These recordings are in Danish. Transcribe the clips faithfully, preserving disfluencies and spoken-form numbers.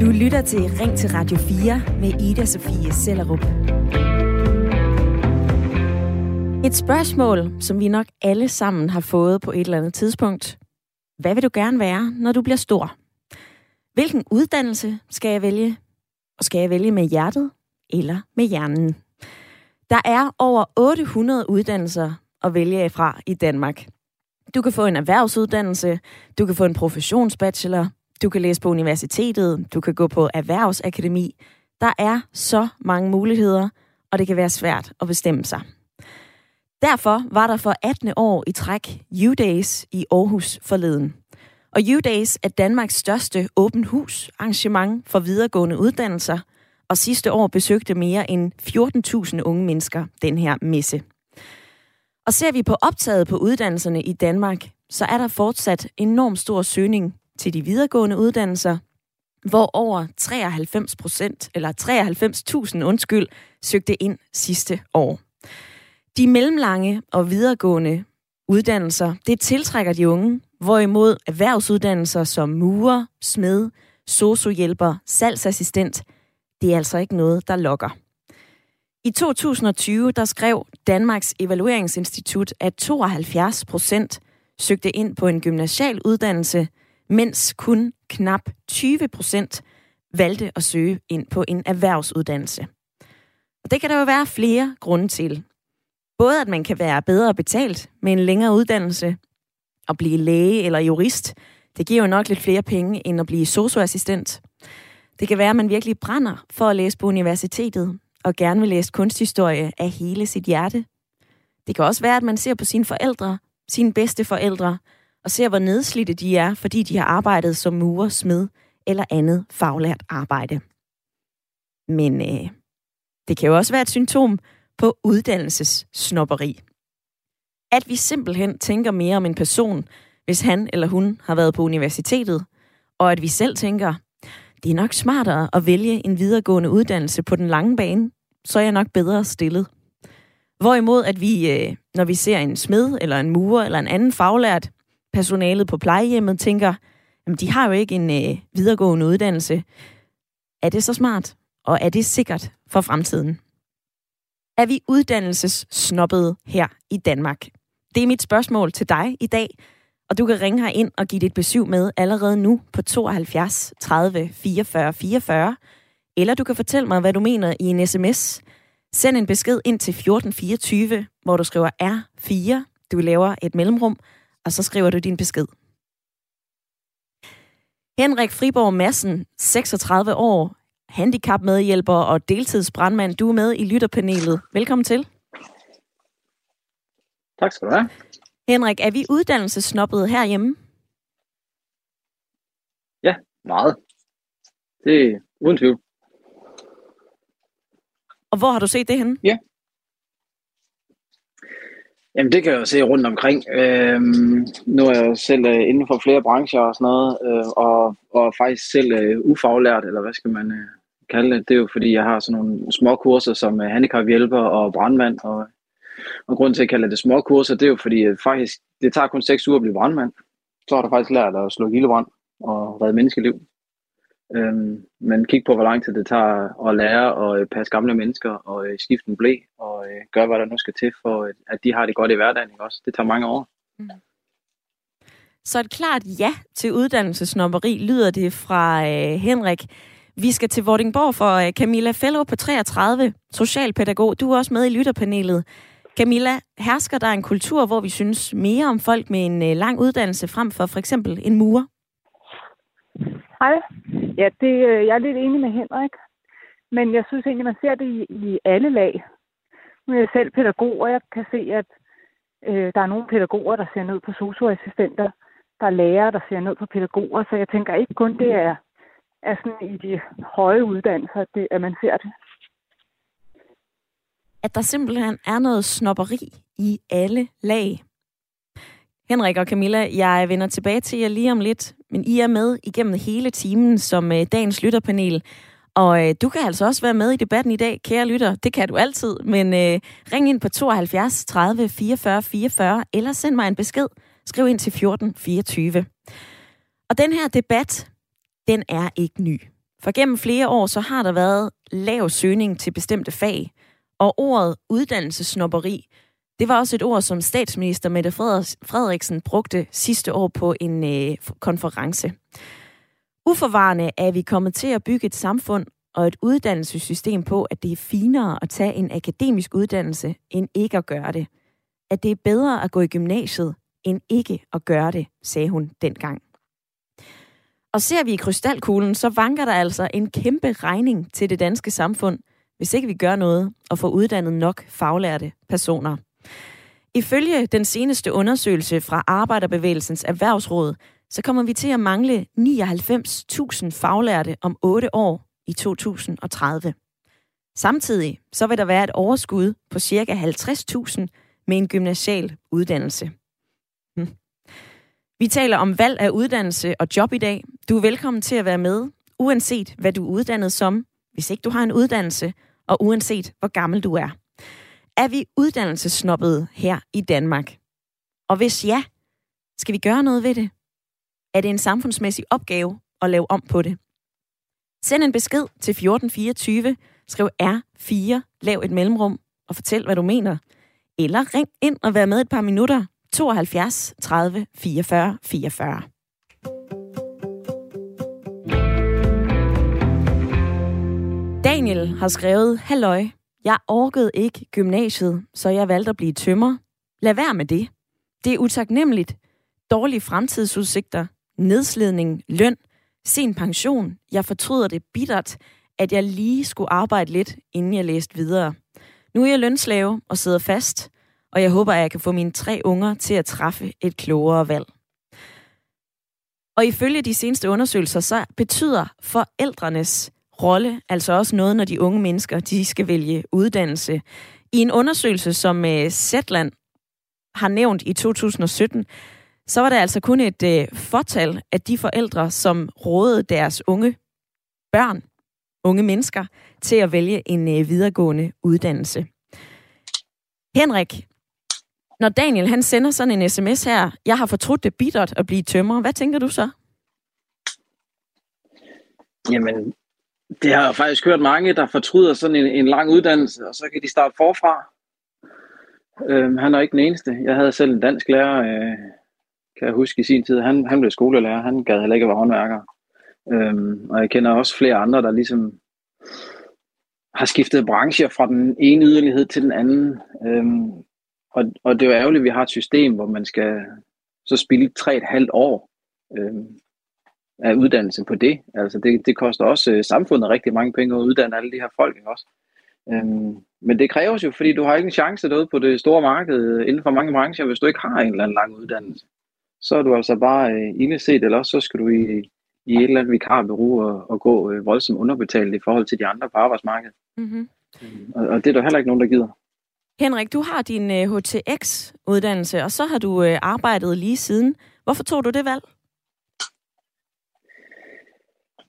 Du lytter til Ring til Radio fire med Ida-Sophie Sellerup. Et spørgsmål, som vi nok alle sammen har fået på et eller andet tidspunkt. Hvad vil du gerne være, når du bliver stor? Hvilken uddannelse skal jeg vælge? Og skal jeg vælge med hjertet eller med hjernen? Der er over otte hundrede uddannelser at vælge fra i Danmark. Du kan få en erhvervsuddannelse, du kan få en professionsbachelor, du kan læse på universitetet, du kan gå på erhvervsakademi. Der er så mange muligheder, og det kan være svært at bestemme sig. Derfor var der for attende år i træk U-Days i Aarhus forleden. Og U-Days er Danmarks største åbent hus arrangement for videregående uddannelser, og sidste år besøgte mere end fjorten tusind unge mennesker den her messe. Og ser vi på optaget på uddannelserne i Danmark, så er der fortsat enormt stor søgning til de videregående uddannelser, hvor over treoghalvfems procent eller treoghalvfems tusind undskyld søgte ind sidste år. De mellemlange og videregående uddannelser, det tiltrækker de unge, hvorimod erhvervsuddannelser som murer, smed, sosuhjælper, salgsassistent, det er altså ikke noget, der lokker. I to tusind og tyve der skrev Danmarks Evalueringsinstitut, at tooghalvfjerds procent søgte ind på en gymnasial uddannelse, mens kun knap tyve procent valgte at søge ind på en erhvervsuddannelse. Og det kan der jo være flere grunde til. Både at man kan være bedre betalt med en længere uddannelse, at blive læge eller jurist, det giver jo nok lidt flere penge end at blive sosuassistent. Det kan være, at man virkelig brænder for at læse på universitetet og gerne vil læse kunsthistorie af hele sit hjerte. Det kan også være, at man ser på sine forældre, sine bedsteforældre, og ser, hvor nedslidte de er, fordi de har arbejdet som murer, smed eller andet faglært arbejde. Men øh, det kan jo også være et symptom på uddannelsessnobberi. At vi simpelthen tænker mere om en person, hvis han eller hun har været på universitetet, og at vi selv tænker, det er nok smartere at vælge en videregående uddannelse på den lange bane, så er jeg nok bedre stillet. Hvorimod at vi, når vi ser en smed eller en murer eller en anden faglært, personalet på plejehjemmet tænker, jamen de har jo ikke en videregående uddannelse. Er det så smart, og er det sikkert for fremtiden? Er vi uddannelsessnobbede her i Danmark? Det er mit spørgsmål til dig i dag, og du kan ringe herind og give dit besøg med allerede nu på tooghalvfjerds tredive fireogfyrre fireogfyrre, eller du kan fortælle mig, hvad du mener i en sms. Send en besked ind til fjorten fireogtyve, hvor du skriver R fire, du laver et mellemrum, og så skriver du din besked. Henrik Friborg Madsen, seksogtredive år, handicapmedhjælper og deltidsbrandmand. Du er med i lytterpanelet. Velkommen til. Tak skal du have. Henrik, er vi uddannelsessnobbede herhjemme? Ja, meget. Det er uden tvivl. Og hvor har du set det henne? Ja. Jamen, det kan jeg jo se rundt omkring. Øhm, nu er jeg jo selv øh, inden for flere brancher og sådan noget, øh, og, og faktisk selv øh, ufaglært, eller hvad skal man øh, kalde det. Det er jo fordi, jeg har sådan nogle små kurser som øh, handicaphjælper og brandmand, og Og grunden til, at jeg kalder det småkurser, det er jo fordi, at faktisk, det tager kun seks uger at blive brandmand. Så har du faktisk lært at slå ildebrand og redde menneskeliv. Øhm, men kig på, hvor lang tid det tager at lære at passe gamle mennesker og skifte en blæ og gøre, hvad der nu skal til, for at de har det godt i hverdagen også. Det tager mange år. Mm. Så et klart ja til uddannelsessnobberi lyder det fra øh, Henrik. Vi skal til Vordingborg for øh, Camilla Fellow på treogtredive, socialpædagog. Du er også med i lytterpanelet. Camilla, hersker der en kultur, hvor vi synes mere om folk med en lang uddannelse frem for for eksempel en murer? Hej. Ja, det, jeg er lidt enig med Henrik, men jeg synes egentlig, man ser det i, i alle lag. Nu er jeg selv pædagog, og jeg kan se, at øh, der er nogle pædagoger, der ser ned på socioassistenter, der er lærere, der ser ned på pædagoger, så jeg tænker ikke kun, det er, er sådan i de høje uddannelser, det, at man ser det. At der simpelthen er noget snobberi i alle lag. Henrik og Camilla, jeg vender tilbage til jer lige om lidt, men I er med igennem hele timen som øh, dagens lytterpanel. Og øh, du kan altså også være med i debatten i dag, kære lytter. Det kan du altid, men øh, ring ind på tooghalvfjerds tredive fireogfyrre fireogfyrre, eller send mig en besked. Skriv ind til fjorten fireogtyve. Og den her debat, den er ikke ny. For gennem flere år, så har der været lav søgning til bestemte fag, og ordet uddannelsessnobberi, det var også et ord, som statsminister Mette Frederiksen brugte sidste år på en øh, konference. Uforvarende er vi kommet til at bygge et samfund og et uddannelsessystem på, at det er finere at tage en akademisk uddannelse, end ikke at gøre det. At det er bedre at gå i gymnasiet, end ikke at gøre det, sagde hun dengang. Og ser vi i krystalkuglen, så vanker der altså en kæmpe regning til det danske samfund, hvis ikke vi gør noget og får uddannet nok faglærte personer. Ifølge den seneste undersøgelse fra Arbejderbevægelsens Erhvervsråd, så kommer vi til at mangle nioghalvfems tusind faglærte om otte år i to tusind og tredive. Samtidig så vil der være et overskud på ca. halvtreds tusind med en gymnasial uddannelse. Hm. Vi taler om valg af uddannelse og job i dag. Du er velkommen til at være med, uanset hvad du er uddannet som, hvis ikke du har en uddannelse, og uanset hvor gammel du er. Er vi uddannelsessnobbede her i Danmark? Og hvis ja, skal vi gøre noget ved det? Er det en samfundsmæssig opgave at lave om på det? Send en besked til fjorten fireogtyve, skriv R fire, lav et mellemrum og fortæl, hvad du mener. Eller ring ind og vær med et par minutter. tooghalvfjerds tredive fireogfyrre fireogfyrre. Daniel har skrevet: "Halløj, jeg orkede ikke gymnasiet, så jeg valgte at blive tømrer. Lad være med det. Det er utaknemmeligt. Dårlige fremtidsudsigter, nedslidning, løn, sen pension. Jeg fortryder det bittert, at jeg lige skulle arbejde lidt, inden jeg læste videre. Nu er jeg lønslave og sidder fast, og jeg håber, at jeg kan få mine tre unger til at træffe et klogere valg." Og ifølge de seneste undersøgelser, så betyder forældrenes rolle altså også noget, når de unge mennesker de skal vælge uddannelse. I en undersøgelse, som Zetland har nævnt i to tusind og sytten, så var der altså kun et øh, fortal af de forældre, som rådede deres unge børn, unge mennesker, til at vælge en øh, videregående uddannelse. Henrik, når Daniel han sender sådan en sms her, "Jeg har fortrudt det bittert at blive tømrer", hvad tænker du så? Jamen, det har faktisk hørt mange, der fortryder sådan en, en lang uddannelse, og så kan de starte forfra. Øh, han er ikke den eneste. Jeg havde selv en dansk lærer, øh, kan jeg huske i sin tid. Han, han blev skolelærer, han gad heller ikke at være håndværker. Øhm, og jeg kender også flere andre, der ligesom har skiftet brancher fra den ene yderlighed til den anden. Øhm, og, og det er jo ærgerligt, at vi har et system, hvor man skal så spilde tre et halvt år øhm, af uddannelsen på det. Altså det, det koster også øh, samfundet rigtig mange penge at uddanne alle de her folk, ikke også? Øhm, men det kræves jo, fordi du har ikke en chance derude på det store marked inden for mange brancher, hvis du ikke har en eller anden lang uddannelse. Så er du altså bare øh, indeset, eller også så skal du i, i et eller andet vikarbureau og, og gå øh, voldsomt underbetalt i forhold til de andre på arbejdsmarkedet. Mm-hmm. Og, og det er der heller ikke nogen, der gider. Henrik, du har din øh, H T X-uddannelse, og så har du øh, arbejdet lige siden. Hvorfor tog du det valg?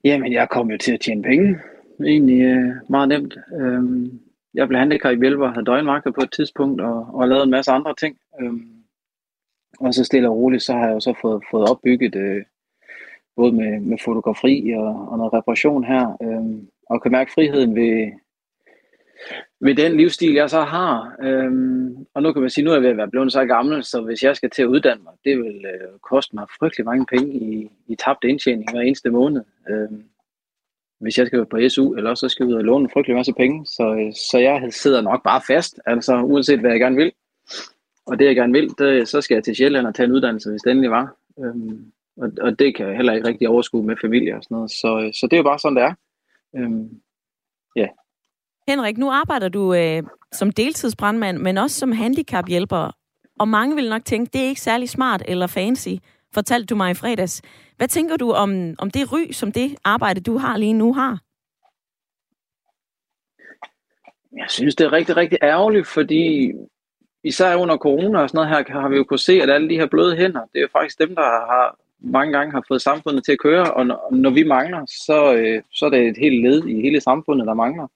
Jamen, jeg kom jo til at tjene penge. Egentlig øh, meget nemt. Øhm, jeg blev handicaphjælper, havde døgnvagter på et tidspunkt, og, og lavede en masse andre ting. Øhm, Og så stille og roligt, så har jeg jo så fået, fået opbygget øh, både med, med fotografi og, og noget reparation her. Øh, og kan mærke friheden ved, ved den livsstil, jeg så har. Øh, og nu kan man sige, nu er jeg ved at være blevet så gammel, så hvis jeg skal til at uddanne mig, det vil øh, koste mig frygtelig mange penge i, i tabt indtjening hver eneste måned. Øh, hvis jeg skal være på S U, eller så skal jeg ud og låne en frygtelig masse penge. Så, så jeg sidder nok bare fast, altså uanset hvad jeg gerne vil. Og det jeg gerne vil, det, så skal jeg til Sjælland og tage en uddannelse, hvis det endelig var. Øhm, og, og det kan jeg heller ikke rigtig overskue med familie og sådan noget. Så, så det er jo bare sådan, det er. Øhm, yeah. Henrik, nu arbejder du øh, som deltidsbrandmand, men også som handicaphjælper. Og mange vil nok tænke, det er ikke særlig smart eller fancy, fortalte du mig i fredags. Hvad tænker du om, om det ry, som det arbejde, du har lige nu har? Jeg synes, det er rigtig, rigtig ærgerligt, fordi især under corona og sådan noget her, har vi jo kunnet se, at alle de her bløde hænder, det er jo faktisk dem, der har, mange gange har fået samfundet til at køre, og når, når vi mangler, så, øh, så er det et helt led i hele samfundet, der mangler.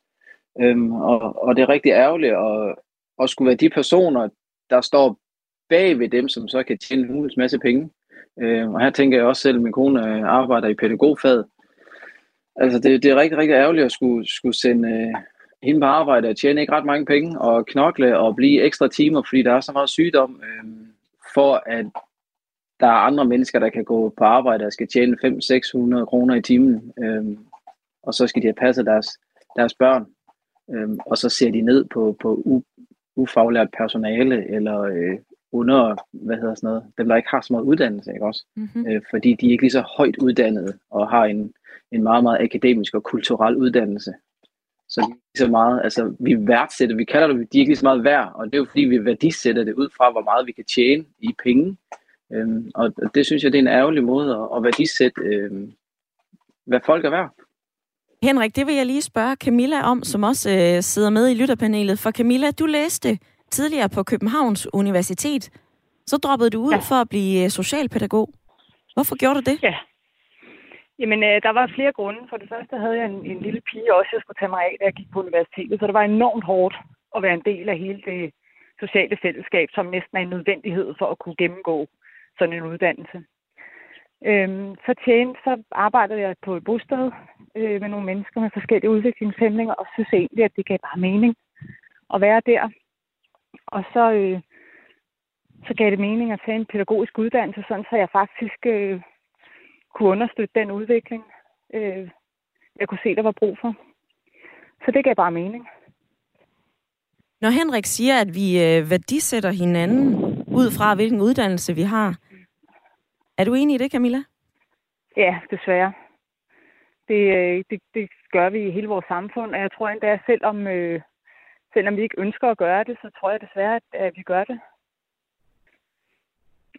Øhm, og, og det er rigtig ærgerligt at, at skulle være de personer, der står bag ved dem, som så kan tjene en hulens masse penge, Øh, og her tænker jeg også selv, at min kone arbejder i pædagogfaget. Altså det, det er rigtig, rigtig ærgerligt at skulle, skulle sende øh, hende på arbejde og tjene ikke ret mange penge og knokle og blive ekstra timer, fordi der er så meget sygdom, øh, for at der er andre mennesker, der kan gå på arbejde og skal tjene fem til seks hundrede kroner i timen, øh, og så skal de have passet deres, deres børn, øh, og så ser de ned på, på u, ufaglært personale eller øh, under, hvad hedder sådan noget, dem der ikke har så meget uddannelse, ikke også? Mm-hmm. øh, fordi de er ikke lige så højt uddannede og har en, en meget, meget akademisk og kulturel uddannelse. Så de er ikke så meget, altså vi værdsætter, vi kalder det, de er ikke lige så meget værd, og det er jo fordi vi værdisætter det ud fra, hvor meget vi kan tjene i penge. Øhm, og det synes jeg, det er en ærgerlig måde at, at værdisætte, øhm, hvad folk er værd. Henrik, det vil jeg lige spørge Camilla om, som også øh, sidder med i lytterpanelet. For Camilla, du læste tidligere på Københavns Universitet. Så droppede du ud ja. for at blive socialpædagog. Hvorfor gjorde du det? Ja. Jamen, øh, der var flere grunde. For det første havde jeg en, en lille pige også, jeg skulle tage mig af, da jeg gik på universitetet. Så det var enormt hårdt at være en del af hele det sociale fællesskab, som næsten er en nødvendighed for at kunne gennemgå sådan en uddannelse. Øhm, så tjente, så arbejdede jeg på et bosted øh, med nogle mennesker med forskellige udviklingshæmninger, og synes egentlig, at det gav bare mening at være der. Og så, øh, så gav det mening at tage en pædagogisk uddannelse, sådan så jeg faktisk øh, kunne understøtte den udvikling, øh, jeg kunne se, der var brug for. Så det gav bare mening. Når Henrik siger, at vi øh, værdisætter hinanden ud fra, hvilken uddannelse vi har, er du enig i det, Camilla? Ja, desværre. Det, øh, det, det gør vi i hele vores samfund, og jeg tror endda, selvom, øh, selvom vi ikke ønsker at gøre det, så tror jeg desværre, at vi gør det.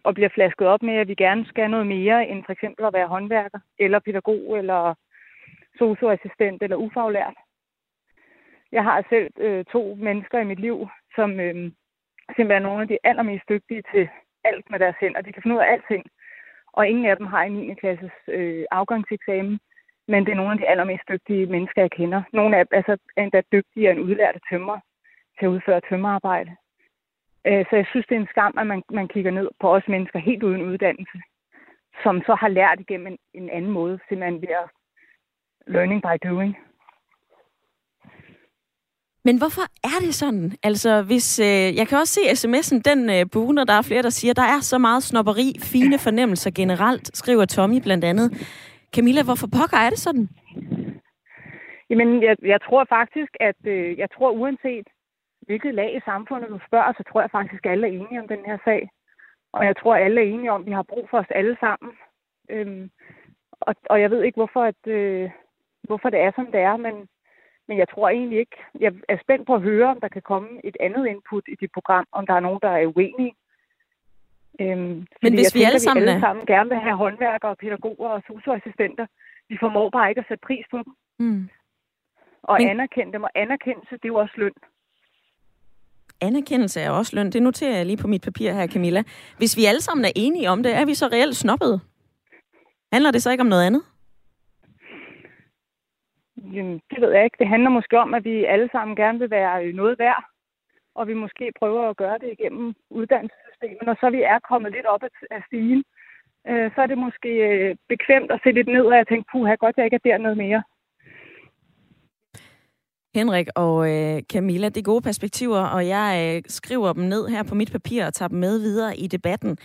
Og bliver flasket op med, at vi gerne skal noget mere, end for eksempel at være håndværker, eller pædagog, eller socioassistent, eller ufaglært. Jeg har selv øh, to mennesker i mit liv, som øh, simpelthen er nogle af de allermest dygtige til alt med deres hænder. De kan finde ud af alting. Og ingen af dem har en niende klasses øh, afgangseksamen, men det er nogle af de allermest dygtige mennesker, jeg kender. Nogle af dem altså, er endda dygtigere end udlærte tømrer til at udføre tømmerarbejde. Øh, så jeg synes, det er en skam, at man, man kigger ned på os mennesker helt uden uddannelse, som så har lært igennem en, en anden måde, simpelthen ved at learning by doing. Men hvorfor er det sådan? Altså, hvis, øh, jeg kan også se sms'en, den øh, buner, der er flere, der siger, der er så meget snobberi, fine fornemmelser generelt, skriver Tommy blandt andet. Camilla, hvorfor pokker er det sådan? Jamen, jeg, jeg tror faktisk, at øh, jeg tror uanset hvilket lag i samfundet du spørger, så tror jeg faktisk, at alle er enige om den her sag. Og jeg tror, at alle er enige om, at vi har brug for os alle sammen. Øhm, og, og jeg ved ikke, hvorfor, at, øh, hvorfor det er, som det er, men Men jeg tror egentlig ikke. Jeg er spændt på at høre, om der kan komme et andet input i dit program, om der er nogen, der er uenige. Øhm, Men hvis vi, tænker, alle, sammen vi alle sammen er... gerne vil have håndværkere, pædagoger og socioassistenter, vi formår bare ikke at sætte pris på dem. Mm. Og Men... anerkende dem. Og anerkendelse, det er jo også løn. Anerkendelse er også løn. Det noterer jeg lige på mit papir her, Camilla. Hvis vi alle sammen er enige om det, er vi så reelt snobbede? Handler det så ikke om noget andet? Jamen, det ved jeg ikke. Det handler måske om, at vi alle sammen gerne vil være noget værd, og vi måske prøver at gøre det igennem uddannelsessystemet. Og så vi er kommet lidt op af stigen, øh, så er det måske bekvemt at se lidt ned, og jeg tænker, puha, godt jeg ikke er der noget mere. Henrik og øh, Camilla, det er gode perspektiver, og jeg øh, skriver dem ned her på mit papir og tager dem med videre i debatten.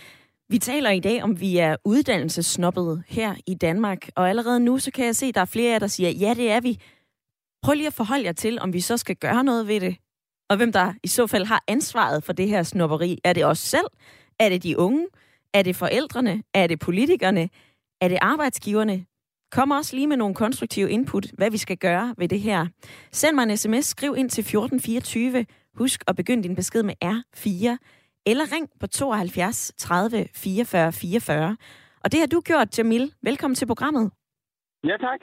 Vi taler i dag om, vi er uddannelsessnobbede her i Danmark, og allerede nu så kan jeg se, at der er flere af jer, der siger, ja, det er vi. Prøv lige at forholde jer til, om vi så skal gøre noget ved det, og hvem der i så fald har ansvaret for det her snobberi. Er det os selv? Er det de unge? Er det forældrene? Er det politikerne? Er det arbejdsgiverne? Kom også lige med nogle konstruktive input, hvad vi skal gøre ved det her. Send mig en sms, skriv ind til fjorten fireogtyve. Husk at begynde din besked med R fire. Eller ring på tooghalvfjerds tredive fireogfyrre fireogfyrre. Og det har du gjort, Jamil. Velkommen til programmet. Ja, tak.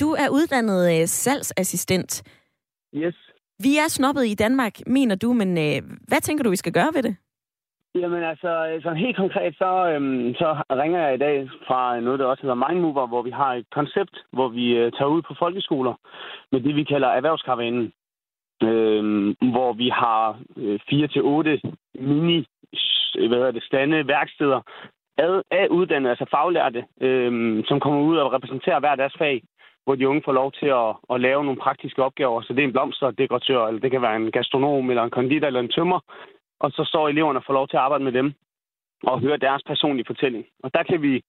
Du er uddannet øh, salgsassistent. Yes. Vi er snobbet i Danmark, mener du, men øh, hvad tænker du, vi skal gøre ved det? Jamen altså, så helt konkret, så, øhm, så ringer jeg i dag fra noget, der også hedder Mindmover, hvor vi har et koncept, hvor vi øh, tager ud på folkeskoler med det, vi kalder erhvervskaravanen. Øh, hvor vi har fire til otte mini hvad hedder det, stande, værksteder, ad, af uddannede, altså faglærte, øh, som kommer ud og repræsenterer hver deres fag, hvor de unge får lov til at, at lave nogle praktiske opgaver. Så det er en blomsterdekoratør, eller det kan være en gastronom, eller en konditor, eller en tømrer. Og så står eleverne og får lov til at arbejde med dem og høre deres personlige fortælling. Og der kan vi,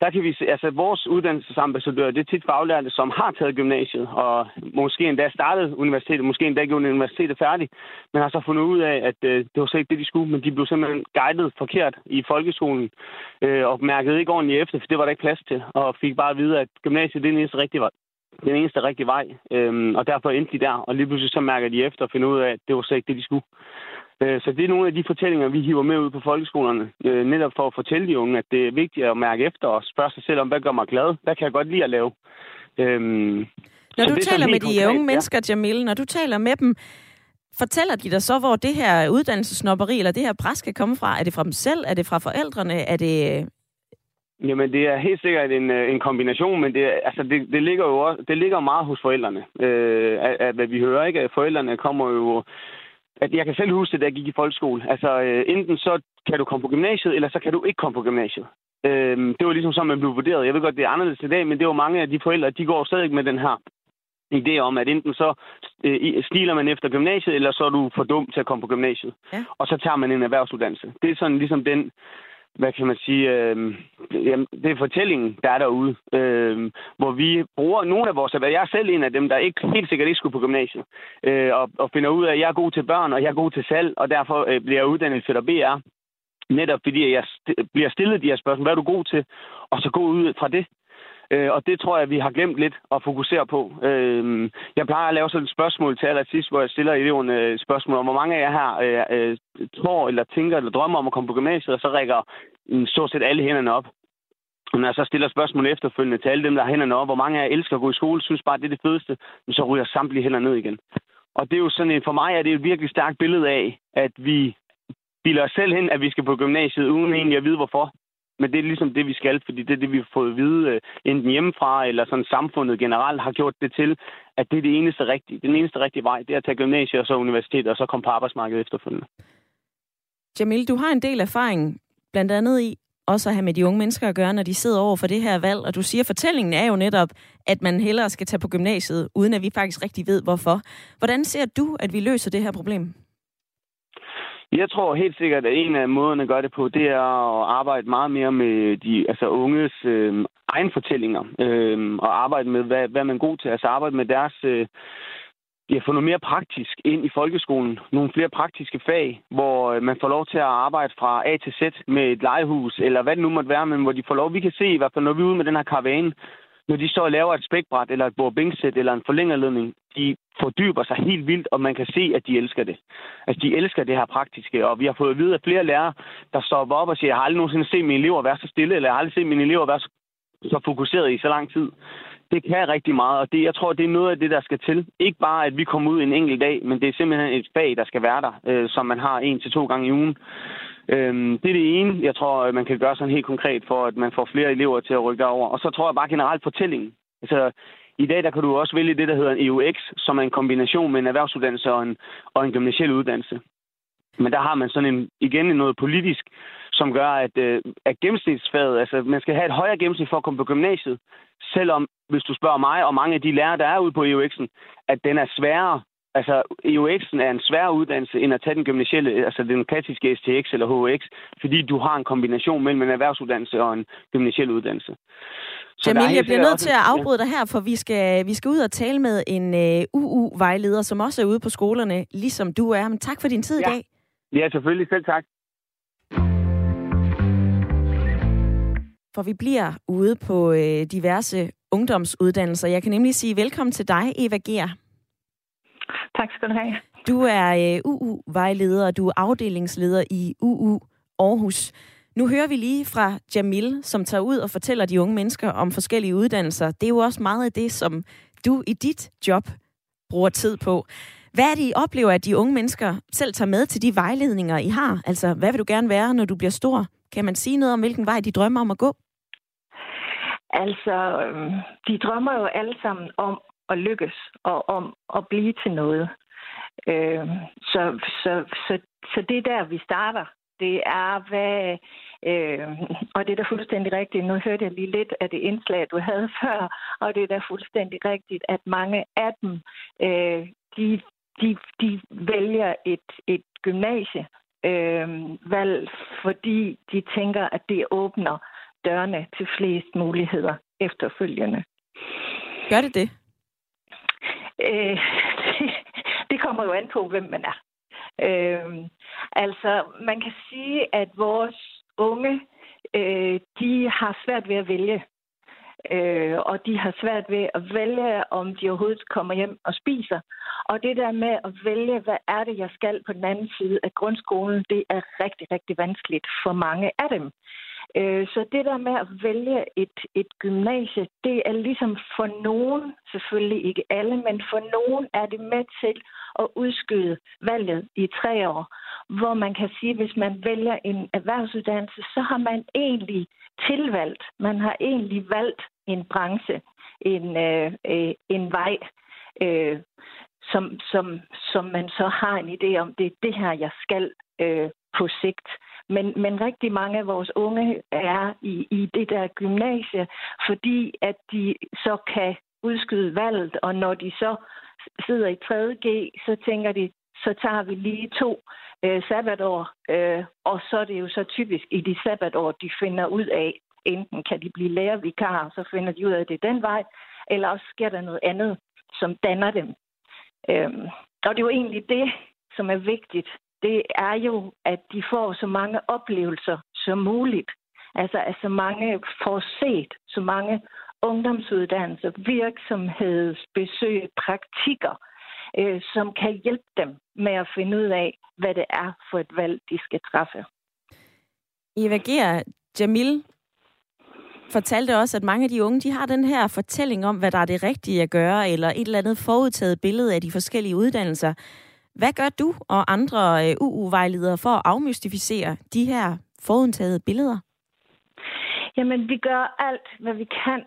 der kan vi se, altså vores uddannelsesambassadør, det er tit faglærte, som har taget gymnasiet, og måske endda startede universitetet, måske endda gjorde universitetet færdig, men har så fundet ud af, at øh, det var slet ikke det, de skulle, men de blev simpelthen guidet forkert i folkeskolen, øh, og mærkede ikke ordentligt efter, for det var der ikke plads til, og fik bare at vide, at gymnasiet det er den eneste rigtige vej. Den eneste rigtige vej, øh, og derfor endte de der, og lige pludselig så mærker de efter og finder ud af, at det var slet ikke det, de skulle. Så det er nogle af de fortællinger, vi hiver med ud på folkeskolerne, netop for at fortælle de unge, at det er vigtigt at mærke efter og spørge sig selv om, hvad gør mig glad? Hvad kan jeg godt lide at lave? Øhm, når du taler med de unge mennesker, Jamil, når du taler med dem, fortæller de dig så, hvor det her uddannelsesnobberi eller det her pres kan komme fra? Er det fra dem selv? Er det fra forældrene? Er det... Jamen, det er helt sikkert en, en kombination, men det, altså, det, det, ligger jo også, det ligger meget hos forældrene. Øh, at, at hvad vi hører, ikke? Forældrene kommer jo... At jeg kan selv huske det, da jeg gik i folkeskole. Altså, øh, enten så kan du komme på gymnasiet, eller så kan du ikke komme på gymnasiet. Øh, det var ligesom sådan, man blev vurderet. Jeg ved godt, det er anderledes i dag, men det var mange af de forældre, de går stadig med den her idé om, at enten så øh, stiler man efter gymnasiet, eller så er du for dum til at komme på gymnasiet. Ja. Og så tager man en erhvervsuddannelse. Det er sådan ligesom den... hvad kan man sige, øh, jamen, det er fortællingen, der er derude, øh, hvor vi bruger nogle af vores, jeg er selv en af dem, der ikke helt sikkert ikke skulle på gymnasiet, øh, og, og finder ud af, at jeg er god til børn, og jeg er god til salg, og derfor øh, bliver jeg uddannet til B R, netop fordi jeg st- bliver stillet de her spørgsmål, hvad er du god til, og så gå ud fra det. Og det tror jeg, vi har glemt lidt at fokusere på. Jeg plejer at lave sådan et spørgsmål til allersidst, hvor jeg stiller eleverne spørgsmål om, hvor mange af jer her øh, tror, eller tænker, eller drømmer om at komme på gymnasiet, og så rækker stort set alle hænderne op. Og når jeg så stiller spørgsmål efterfølgende til alle dem, der har hænderne op, hvor mange af jer elsker at gå i skole, synes bare, det er det fedeste, men så ryger samtlige hænder ned igen. Og det er jo sådan en, for mig er det et virkelig stærkt billede af, at vi bilder os selv hen, at vi skal på gymnasiet, uden egentlig at vide hvorfor. Men det er ligesom det, vi skal, fordi det er det, vi har fået at vide, enten hjemmefra eller sådan samfundet generelt har gjort det til, at det er det eneste rigtige. Den eneste rigtige vej, det er at tage gymnasiet og så universitet og så komme på arbejdsmarkedet efterfølgende. Jamil, du har en del erfaring, blandt andet i også at have med de unge mennesker at gøre, når de sidder over for det her valg, og du siger, at fortællingen er jo netop, at man hellere skal tage på gymnasiet, uden at vi faktisk rigtig ved, hvorfor. Hvordan ser du, at vi løser det her problem? Jeg tror helt sikkert, at en af måderne at gøre det på, det er at arbejde meget mere med de altså unges øh, egen fortællinger. Øh, og arbejde med, hvad, hvad man er god til. Altså arbejde med deres... Øh, ja, få noget mere praktisk ind i folkeskolen. Nogle flere praktiske fag, hvor man får lov til at arbejde fra A til Z med et legehus, eller hvad det nu måtte være, men hvor de får lov... Vi kan se, i hvert fald når vi er ude med den her karavane, når de står og laver et spækbræt, eller et bord-bænksæt, eller en forlængerledning, de fordyber sig helt vildt, og man kan se, at de elsker det. Altså, de elsker det her praktiske, og vi har fået at vide af flere lærere, der stopper op og siger, jeg har aldrig nogensinde set mine elever være så stille, eller jeg har aldrig set mine elever være så fokuseret i så lang tid. Det kan rigtig meget, og det, jeg tror, det er noget af det, der skal til. Ikke bare, at vi kommer ud en enkelt dag, men det er simpelthen et fag, der skal være der, øh, som man har en til to gange i ugen. Det er det ene, jeg tror, man kan gøre sådan helt konkret, for at man får flere elever til at rykke derover. Og så tror jeg bare generelt fortællingen. Altså, i dag der kan du også vælge det, der hedder en E U X, som er en kombination med en erhvervsuddannelse og en, og en gymnasiel uddannelse. Men der har man sådan en, igen noget politisk, som gør, at, at gennemsnitsfaget, altså man skal have et højere gennemsnit for at komme på gymnasiet, selvom, hvis du spørger mig og mange af de lærere, der er ude på E U X'en, at den er sværere. Altså, E U X'en er en sværere uddannelse, end at tage den gymnasielle, altså den klassiske S T X eller H U X, fordi du har en kombination mellem en erhvervsuddannelse og en gymnasiel uddannelse. Så Jamil, jeg bliver nødt også... til at afbryde dig her, for vi skal, vi skal ud og tale med en uh, U U-vejleder, som også er ude på skolerne, ligesom du er. Men tak for din tid ja. i dag. Ja, selvfølgelig. Selv tak. For vi bliver ude på øh, diverse ungdomsuddannelser. Jeg kan nemlig sige velkommen til dig, Eva Gjer. Tak skal du have. Du er U U-vejleder, og du er afdelingsleder i U U Aarhus. Nu hører vi lige fra Jamil, som tager ud og fortæller de unge mennesker om forskellige uddannelser. Det er jo også meget af det, som du i dit job bruger tid på. Hvad er det, I oplever, at de unge mennesker selv tager med til de vejledninger, I har? Altså, hvad vil du gerne være, når du bliver stor? Kan man sige noget om, hvilken vej de drømmer om at gå? Altså, de drømmer jo alle sammen om at lykkes og om at blive til noget. Øh, så, så, så, så det er der, vi starter Det er, hvad... Øh, og det er da fuldstændig rigtigt. Nu hørte jeg lige lidt af det indslag, du havde før, og det er da fuldstændig rigtigt, at mange af dem, øh, de, de, de vælger et, et gymnasievalg, øh, fordi de tænker, at det åbner dørene til flest muligheder efterfølgende. Gør det det? Øh, det, det kommer jo an på, hvem man er. Øh, altså, man kan sige, at vores unge, øh, de har svært ved at vælge. Øh, og de har svært ved at vælge, om de overhovedet kommer hjem og spiser. Og det der med at vælge, hvad er det, jeg skal på den anden side af grundskolen, det er rigtig, rigtig vanskeligt for mange af dem. Så det der med at vælge et, et gymnasie, det er ligesom for nogen, selvfølgelig ikke alle, men for nogen er det med til at udskyde valget i tre år. Hvor man kan sige, at hvis man vælger en erhvervsuddannelse, så har man egentlig tilvalgt, man har egentlig valgt en branche, en, øh, øh, en vej, øh, som, som, som man så har en idé om, det er det her, jeg skal øh, på sigt. Men, men rigtig mange af vores unge er i, i det der gymnasie, fordi at de så kan udskyde valget, og når de så sidder i tredje G, så tænker de, så tager vi lige to øh, sabbatår, øh, og så er det jo så typisk i de sabbatår, de finder ud af, enten kan de blive lærervikarer, så finder de ud af, at det er den vej, eller også sker der noget andet, som danner dem. Øhm, og det er jo egentlig det, som er vigtigt. Det er jo, at de får så mange oplevelser som muligt. Altså, at så mange får set, så mange ungdomsuddannelser, virksomhedsbesøg, praktikker, øh, som kan hjælpe dem med at finde ud af, hvad det er for et valg, de skal træffe. Eva Gjer, Jamil fortalte også, at mange af de unge, de har den her fortælling om, hvad der er det rigtige at gøre, eller et eller andet forudtaget billede af de forskellige uddannelser. Hvad gør du og andre U U-vejledere for at afmystificere de her forudtagede billeder? Jamen, vi gør alt, hvad vi kan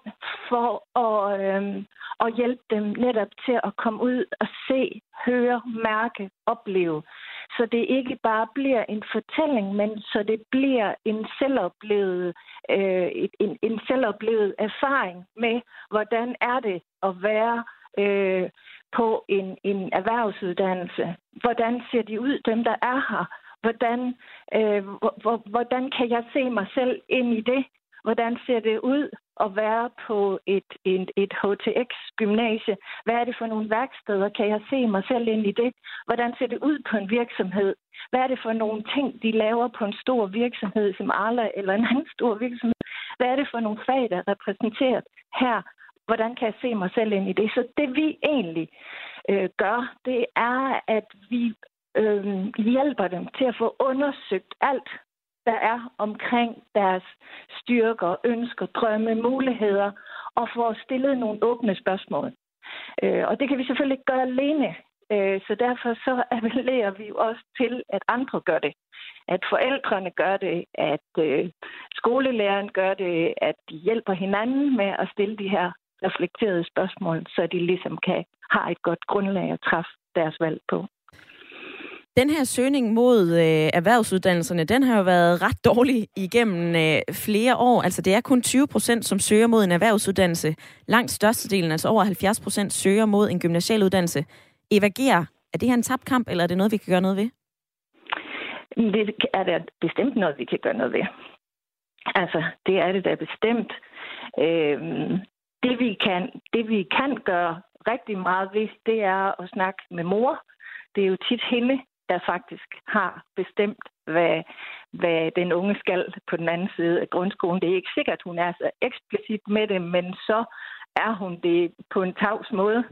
for at, øhm, at hjælpe dem netop til at komme ud og se, høre, mærke, opleve. Så det ikke bare bliver en fortælling, men så det bliver en selvoplevet, øh, en, en selvoplevet erfaring med, hvordan er det at være... Øh, på en, en erhvervsuddannelse. Hvordan ser de ud, dem der er her? Hvordan, øh, hvordan kan jeg se mig selv ind i det? Hvordan ser det ud at være på et, et, et H T X-gymnasie? Hvad er det for nogle værksteder? Kan jeg se mig selv ind i det? Hvordan ser det ud på en virksomhed? Hvad er det for nogle ting, de laver på en stor virksomhed som Arla eller en anden stor virksomhed? Hvad er det for nogle fag, der er repræsenteret her? Hvordan kan jeg se mig selv ind i det? Så det vi egentlig øh, gør, det er, at vi øh, hjælper dem til at få undersøgt alt, der er omkring deres styrker, ønsker, drømme, muligheder, og få stillet nogle åbne spørgsmål. Øh, og det kan vi selvfølgelig ikke gøre alene, øh, så derfor så appellerer vi jo også til, at andre gør det. At forældrene gør det, at øh, skolelæreren gør det, at de hjælper hinanden med at stille de her reflekterede spørgsmål, så de ligesom kan have et godt grundlag at træffe deres valg på. Den her søgning mod øh, erhvervsuddannelserne, den har jo været ret dårlig igennem øh, flere år. Altså det er kun tyve procent, som søger mod en erhvervsuddannelse. Langt størstedelen, altså over halvfjerds procent, søger mod en gymnasial uddannelse. Eva Gjer, er det her en tabt kamp, eller er det noget, vi kan gøre noget ved? Det er da bestemt noget, vi kan gøre noget ved. Altså, det er det da bestemt. Øh, det, vi kan, det, vi kan gøre rigtig meget ved, det er at snakke med mor. Det er jo tit hende, der faktisk har bestemt, hvad, hvad den unge skal på den anden side af grundskolen. Det er ikke sikkert, hun er så eksplicit med det, men så er hun det på en tavs måde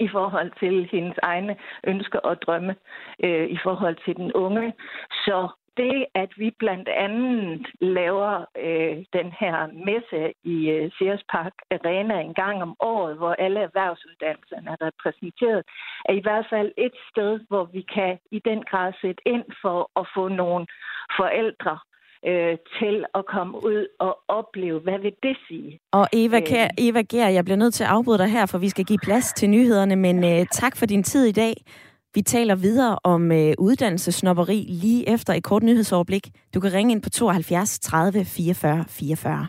i forhold til hendes egne ønsker og drømme, øh, i forhold til den unge. Så det, at vi blandt andet laver øh, den her messe i øh, Sears Park Arena en gang om året, hvor alle erhvervsuddannelserne er repræsenteret, er i hvert fald et sted, hvor vi kan i den grad sætte ind for at få nogle forældre til at komme ud og opleve. Hvad vil det sige? Og Eva, Kær, Eva Gjer, jeg bliver nødt til at afbryde dig her, for vi skal give plads til nyhederne, men uh, tak for din tid i dag. Vi taler videre om øh, uddannelsesnopperi lige efter et kort nyhedsoverblik. Du kan ringe ind på tooghalvfjerds tredive fireogfyrre fireogfyrre.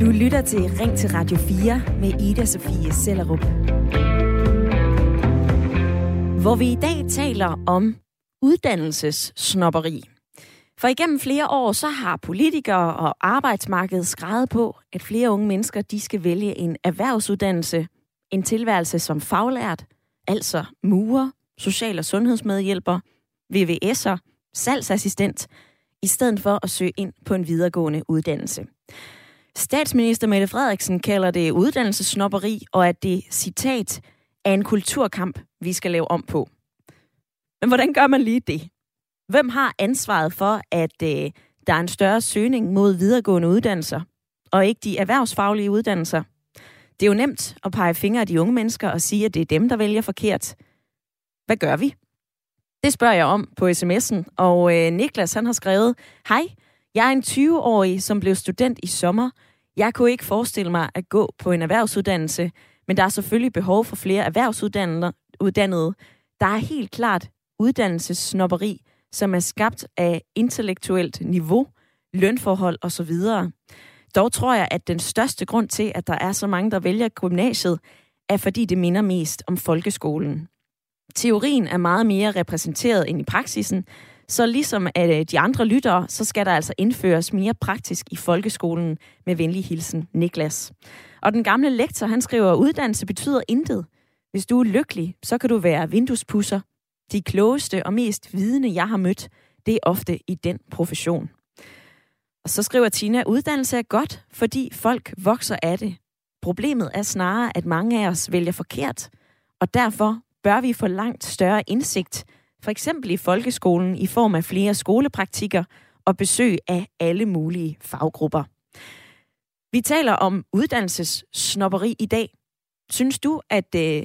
Du lytter til Ring til Radio fire med Ida-Sophie Sellerup, hvor vi i dag taler om uddannelsessnopperi. For igennem flere år, så har politikere og arbejdsmarkedet skreget på, at flere unge mennesker, de skal vælge en erhvervsuddannelse, en tilværelse som faglært, altså murer, social- og sundhedsmedhjælper, V V S'er, salgsassistent, i stedet for at søge ind på en videregående uddannelse. Statsminister Mette Frederiksen kalder det uddannelsessnopperi, og at det, citat, er en kulturkamp, vi skal lave om på. Men hvordan gør man lige det? Hvem har ansvaret for, at øh, der er en større søgning mod videregående uddannelser, og ikke de erhvervsfaglige uddannelser? Det er jo nemt at pege fingre af de unge mennesker og sige, at det er dem, der vælger forkert. Hvad gør vi? Det spørger jeg om på sms'en, og øh, Niklas han har skrevet, hej, jeg er en tyveårig, som blev student i sommer. Jeg kunne ikke forestille mig at gå på en erhvervsuddannelse, men der er selvfølgelig behov for flere erhvervsuddannede. Der er helt klart uddannelsessnopperi, som er skabt af intellektuelt niveau, lønforhold osv. Dog tror jeg, at den største grund til, at der er så mange, der vælger gymnasiet, er fordi det minder mest om folkeskolen. Teorien er meget mere repræsenteret end i praksisen, så ligesom at de andre lyttere, så skal der altså indføres mere praktisk i folkeskolen, med venlig hilsen Niklas. Og den gamle lektor, han skriver, uddannelse betyder intet. Hvis du er lykkelig, så kan du være vinduespudser. De klogeste og mest vidende, jeg har mødt, det er ofte i den profession. Og så skriver Tina, uddannelse er godt, fordi folk vokser af det. Problemet er snarere, at mange af os vælger forkert, og derfor bør vi få langt større indsigt, for eksempel i folkeskolen i form af flere skolepraktikker og besøg af alle mulige faggrupper. Vi taler om uddannelsessnopperi i dag. Synes du, at øh,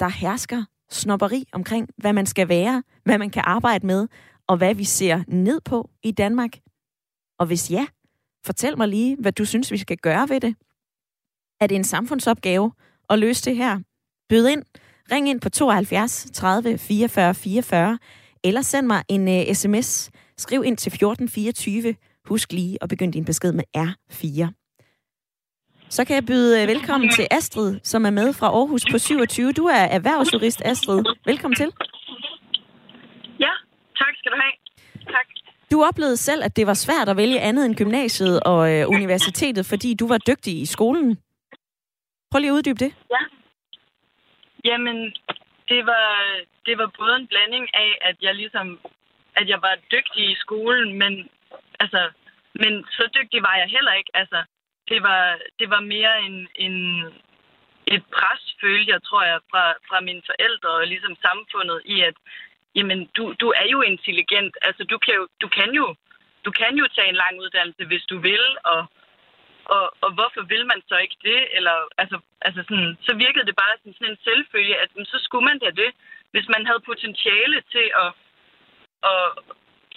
der hersker snopperi omkring, hvad man skal være, hvad man kan arbejde med, og hvad vi ser ned på i Danmark? Og hvis ja, fortæl mig lige, hvad du synes, vi skal gøre ved det. Er det en samfundsopgave at løse det her? Byd ind. Ring ind på tooghalvfjerds tredive fireogfyrre fireogfyrre, eller send mig en uh, sms. Skriv ind til fjorten fireogtyve. Husk lige at begynde din besked med R fire. Så kan jeg byde uh, velkommen til Astrid, som er med fra Aarhus på syvogtyve. Du er erhvervsjurist, Astrid. Velkommen til. Ja, tak skal du have. Tak. Du oplevede selv, at det var svært at vælge andet end gymnasiet og uh, universitetet, fordi du var dygtig i skolen. Prøv lige at uddybe det. Ja. Jamen, det var, det var både en blanding af, at jeg ligesom, at jeg var dygtig i skolen, men, altså, men så dygtig var jeg heller ikke. Altså, det var, det var mere en, en, et pres, følte jeg, tror jeg, fra, fra mine forældre og ligesom samfundet i, at jamen, du, du er jo intelligent. Altså, du kan jo, du kan jo, du kan jo tage en lang uddannelse, hvis du vil, og Og, og hvorfor vil man så ikke det? Eller, altså, altså sådan, så virkede det bare som sådan en selvfølge, at så skulle man da det, hvis man havde potentiale til at, at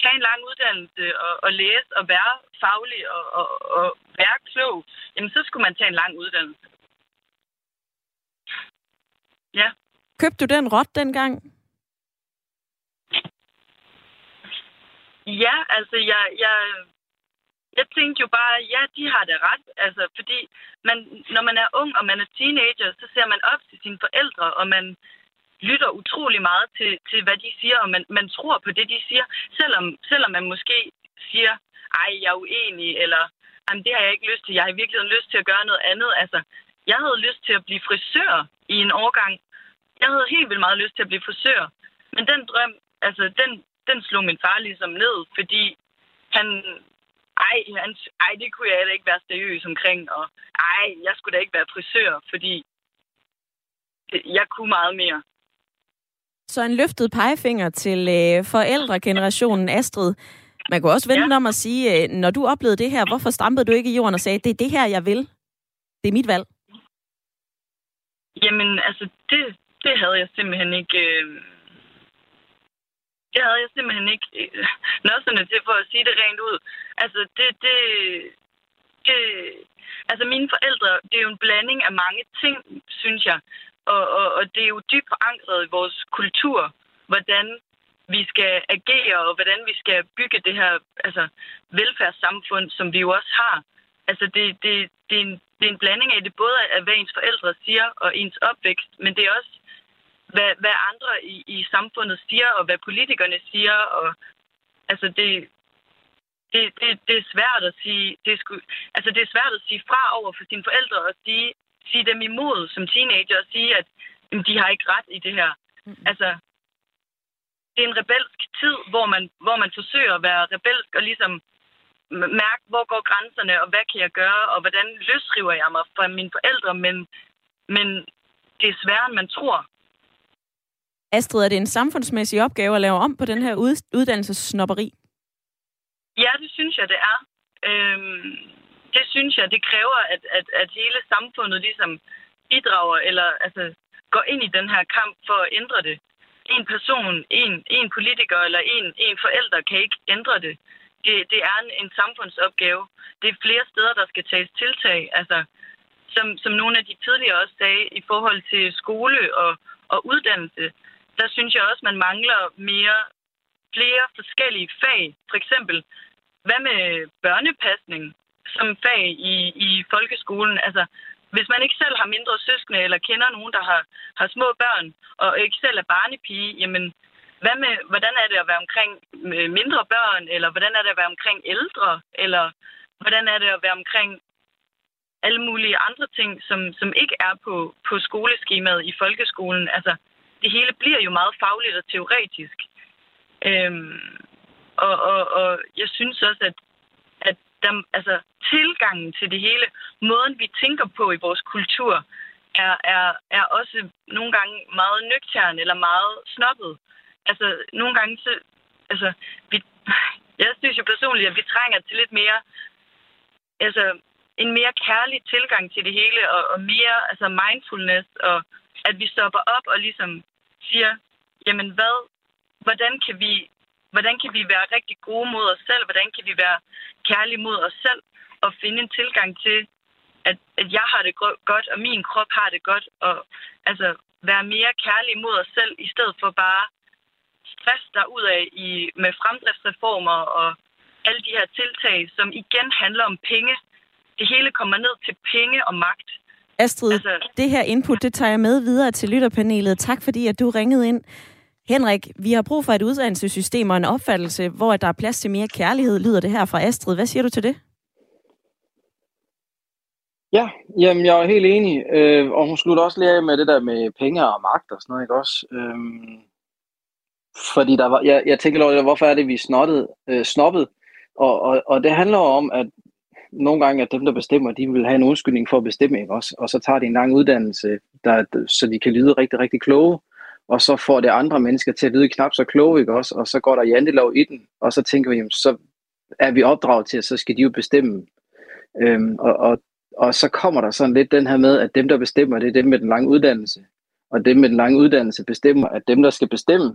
tage en lang uddannelse og, og læse og være faglig og, og, og være klog. Jamen, så skulle man tage en lang uddannelse. Ja. Købte du den rot dengang? Ja, altså jeg... jeg Jeg tænkte jo bare, ja, de har det ret. Altså, fordi man, når man er ung, og man er teenager, så ser man op til sine forældre, og man lytter utrolig meget til, til hvad de siger, og man, man tror på det, de siger. Selvom, selvom man måske siger, ej, jeg er uenig, eller det har jeg ikke lyst til. Jeg har i virkeligheden lyst til at gøre noget andet. Altså, jeg havde lyst til at blive frisør i en årgang. Jeg havde helt vildt meget lyst til at blive frisør. Men den drøm, altså, den, den slog min far ligesom ned, fordi han... Ej, han, ej, det kunne jeg da ikke være seriøs omkring, og ej, jeg skulle da ikke være frisør, fordi jeg kunne meget mere. Så en løftet pegefinger til øh, forældregenerationen, Astrid. Man kunne også vende ja. om at sige, øh, når du oplevede det her, hvorfor stampede du ikke i jorden og sagde, det er det her, jeg vil? Det er mit valg. Jamen, altså, det, det havde jeg simpelthen ikke... Øh... Det havde jeg simpelthen ikke nødserne til for at sige det rent ud. Altså, det, det, det... Altså, mine forældre, det er jo en blanding af mange ting, synes jeg. Og, og, og det er jo dybt forankret i vores kultur, hvordan vi skal agere, og hvordan vi skal bygge det her altså, velfærdssamfund, som vi jo også har. Altså, det, det, det, er en, det er en blanding af det, både af hvad ens forældre siger, og ens opvækst, men det er også, hvad, hvad andre i, i samfundet siger, og hvad politikerne siger, og altså, det... Det, det, det er svært at sige, det er sku, altså det er svært at sige fra over for sine forældre og sige, sige dem imod som teenager og sige, at jamen, de har ikke ret i det her. Mm. Altså, det er en rebelsk tid, hvor man, hvor man forsøger at være rebelsk og ligesom mærke, hvor går grænserne, og hvad kan jeg gøre, og hvordan løsriver jeg mig fra mine forældre, men, men det er sværere, end man tror. Astrid, er det en samfundsmæssig opgave at lave om på den her uddannelsessnobberi? Ja, det synes jeg, det er. Øhm, det synes jeg, det kræver, at, at, at hele samfundet ligesom bidrager eller altså, går ind i den her kamp for at ændre det. En person, en, en politiker eller en, en forælder kan ikke ændre det. Det, det er en, en samfundsopgave. Det er flere steder, der skal tages tiltag. Altså, som, som nogle af de tidligere også sagde, i forhold til skole og, og uddannelse, der synes jeg også, man mangler mere... flere forskellige fag. For eksempel, hvad med børnepasning som fag i, i folkeskolen? Altså, hvis man ikke selv har mindre søskende eller kender nogen, der har, har små børn, og ikke selv er barnepige, jamen, hvad med, hvordan er det at være omkring mindre børn? Eller hvordan er det at være omkring ældre? Eller hvordan er det at være omkring alle mulige andre ting, som, som ikke er på, på skoleskemaet i folkeskolen? Altså, det hele bliver jo meget fagligt og teoretisk. Øhm, og, og, og jeg synes også, at, at der, altså, tilgangen til det hele, måden vi tænker på i vores kultur, er, er, er også nogle gange meget nøgtern eller meget snobbet. Altså, nogle gange, så, altså, vi, jeg synes jo personligt, at vi trænger til lidt mere, altså, en mere kærlig tilgang til det hele, og, og mere altså, mindfulness, og at vi stopper op og ligesom siger, jamen hvad, Hvordan kan, vi, hvordan kan vi være rigtig gode mod os selv? Hvordan kan vi være kærlige mod os selv? Og finde en tilgang til, at, at jeg har det godt, og min krop har det godt. Og altså være mere kærlige mod os selv, i stedet for bare stress derudad i, med fremdriftsreformer og alle de her tiltag, som igen handler om penge. Det hele kommer ned til penge og magt. Astrid, altså, det her input, det tager jeg med videre til lytterpanelet. Tak fordi, at du ringede ind. Henrik, vi har brug for et uddannelsessystem og en opfattelse, hvor der er plads til mere kærlighed, lyder det her fra Astrid. Hvad siger du til det? Ja, jamen jeg er helt enig. Øh, og hun slutter også lige af med det der med penge og magt og sådan noget, ikke også? Øhm, fordi der var, jeg, jeg tænker over, hvorfor er det, vi snottede, øh, snobbede? Og, og, og det handler om, at nogle gange, at dem, der bestemmer, de vil have en undskyldning for at bestemme, ikke også? Og så tager de en lang uddannelse, der, så de kan lyde rigtig, rigtig kloge. Og så får det andre mennesker til at lyde knap så kloge, ikke også? Og så går der jantelov i den, og så tænker vi, jamen, så er vi opdraget til, at så skal de jo bestemme. Øhm, og, og, og så kommer der sådan lidt den her med, at dem, der bestemmer, det er dem med den lange uddannelse. Og dem med den lange uddannelse bestemmer, at dem, der skal bestemme,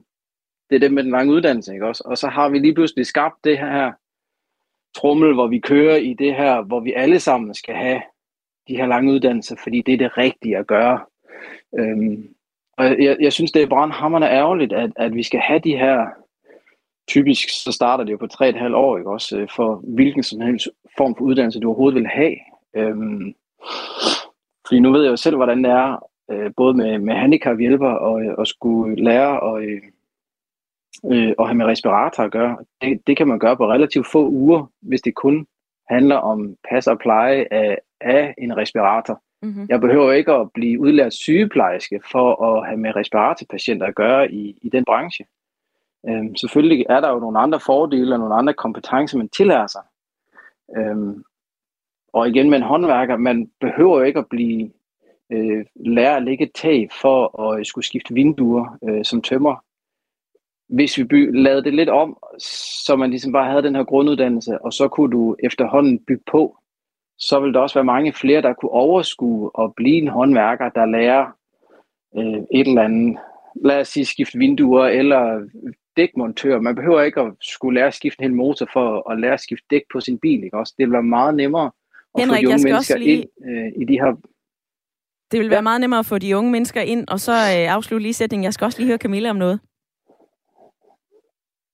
det er dem med den lange uddannelse, ikke også? Og så har vi lige pludselig skabt det her trummel, hvor vi kører i det her, hvor vi alle sammen skal have de her lange uddannelser, fordi det er det rigtige at gøre. Øhm, Og jeg, jeg synes, det er brandhammerende ærgerligt, at, at vi skal have de her, typisk så starter det jo på tre og et halvt år, ikke også, for hvilken som helst form for uddannelse, du overhovedet vil have. Øhm, fordi nu ved jeg jo selv, hvordan det er, øh, både med, med handicaphjælper og at skulle lære og, øh, og have med respirator at gøre. Det, det kan man gøre på relativt få uger, hvis det kun handler om pas og pleje af, af en respirator. Mm-hmm. Jeg behøver ikke at blive udlært sygeplejerske for at have med respiratorpatienter at gøre i, i den branche. Øhm, selvfølgelig er der jo nogle andre fordele og nogle andre kompetencer, man tillærer sig. Øhm, og igen med en håndværker, man behøver jo ikke at blive øh, lærer at lægge et tag for at skulle skifte vinduer øh, som tømrer. Hvis vi by- lavede det lidt om, så man ligesom bare havde den her grunduddannelse, og så kunne du efterhånden bygge på, så vil der også være mange flere, der kunne overskue og blive en håndværker, der lærer øh, et eller andet, lad os sige skifte vinduer eller dækmontør. Man behøver ikke at skulle lære at skifte en hel motor for at lære at skifte dæk på sin bil, ikke også? Det vil være meget nemmere at Henrik, få de unge mennesker lige... ind øh, i de her... Det vil være meget nemmere at få de unge mennesker ind, og så øh, afslutte lige sætningen. Jeg skal også lige høre Camilla om noget.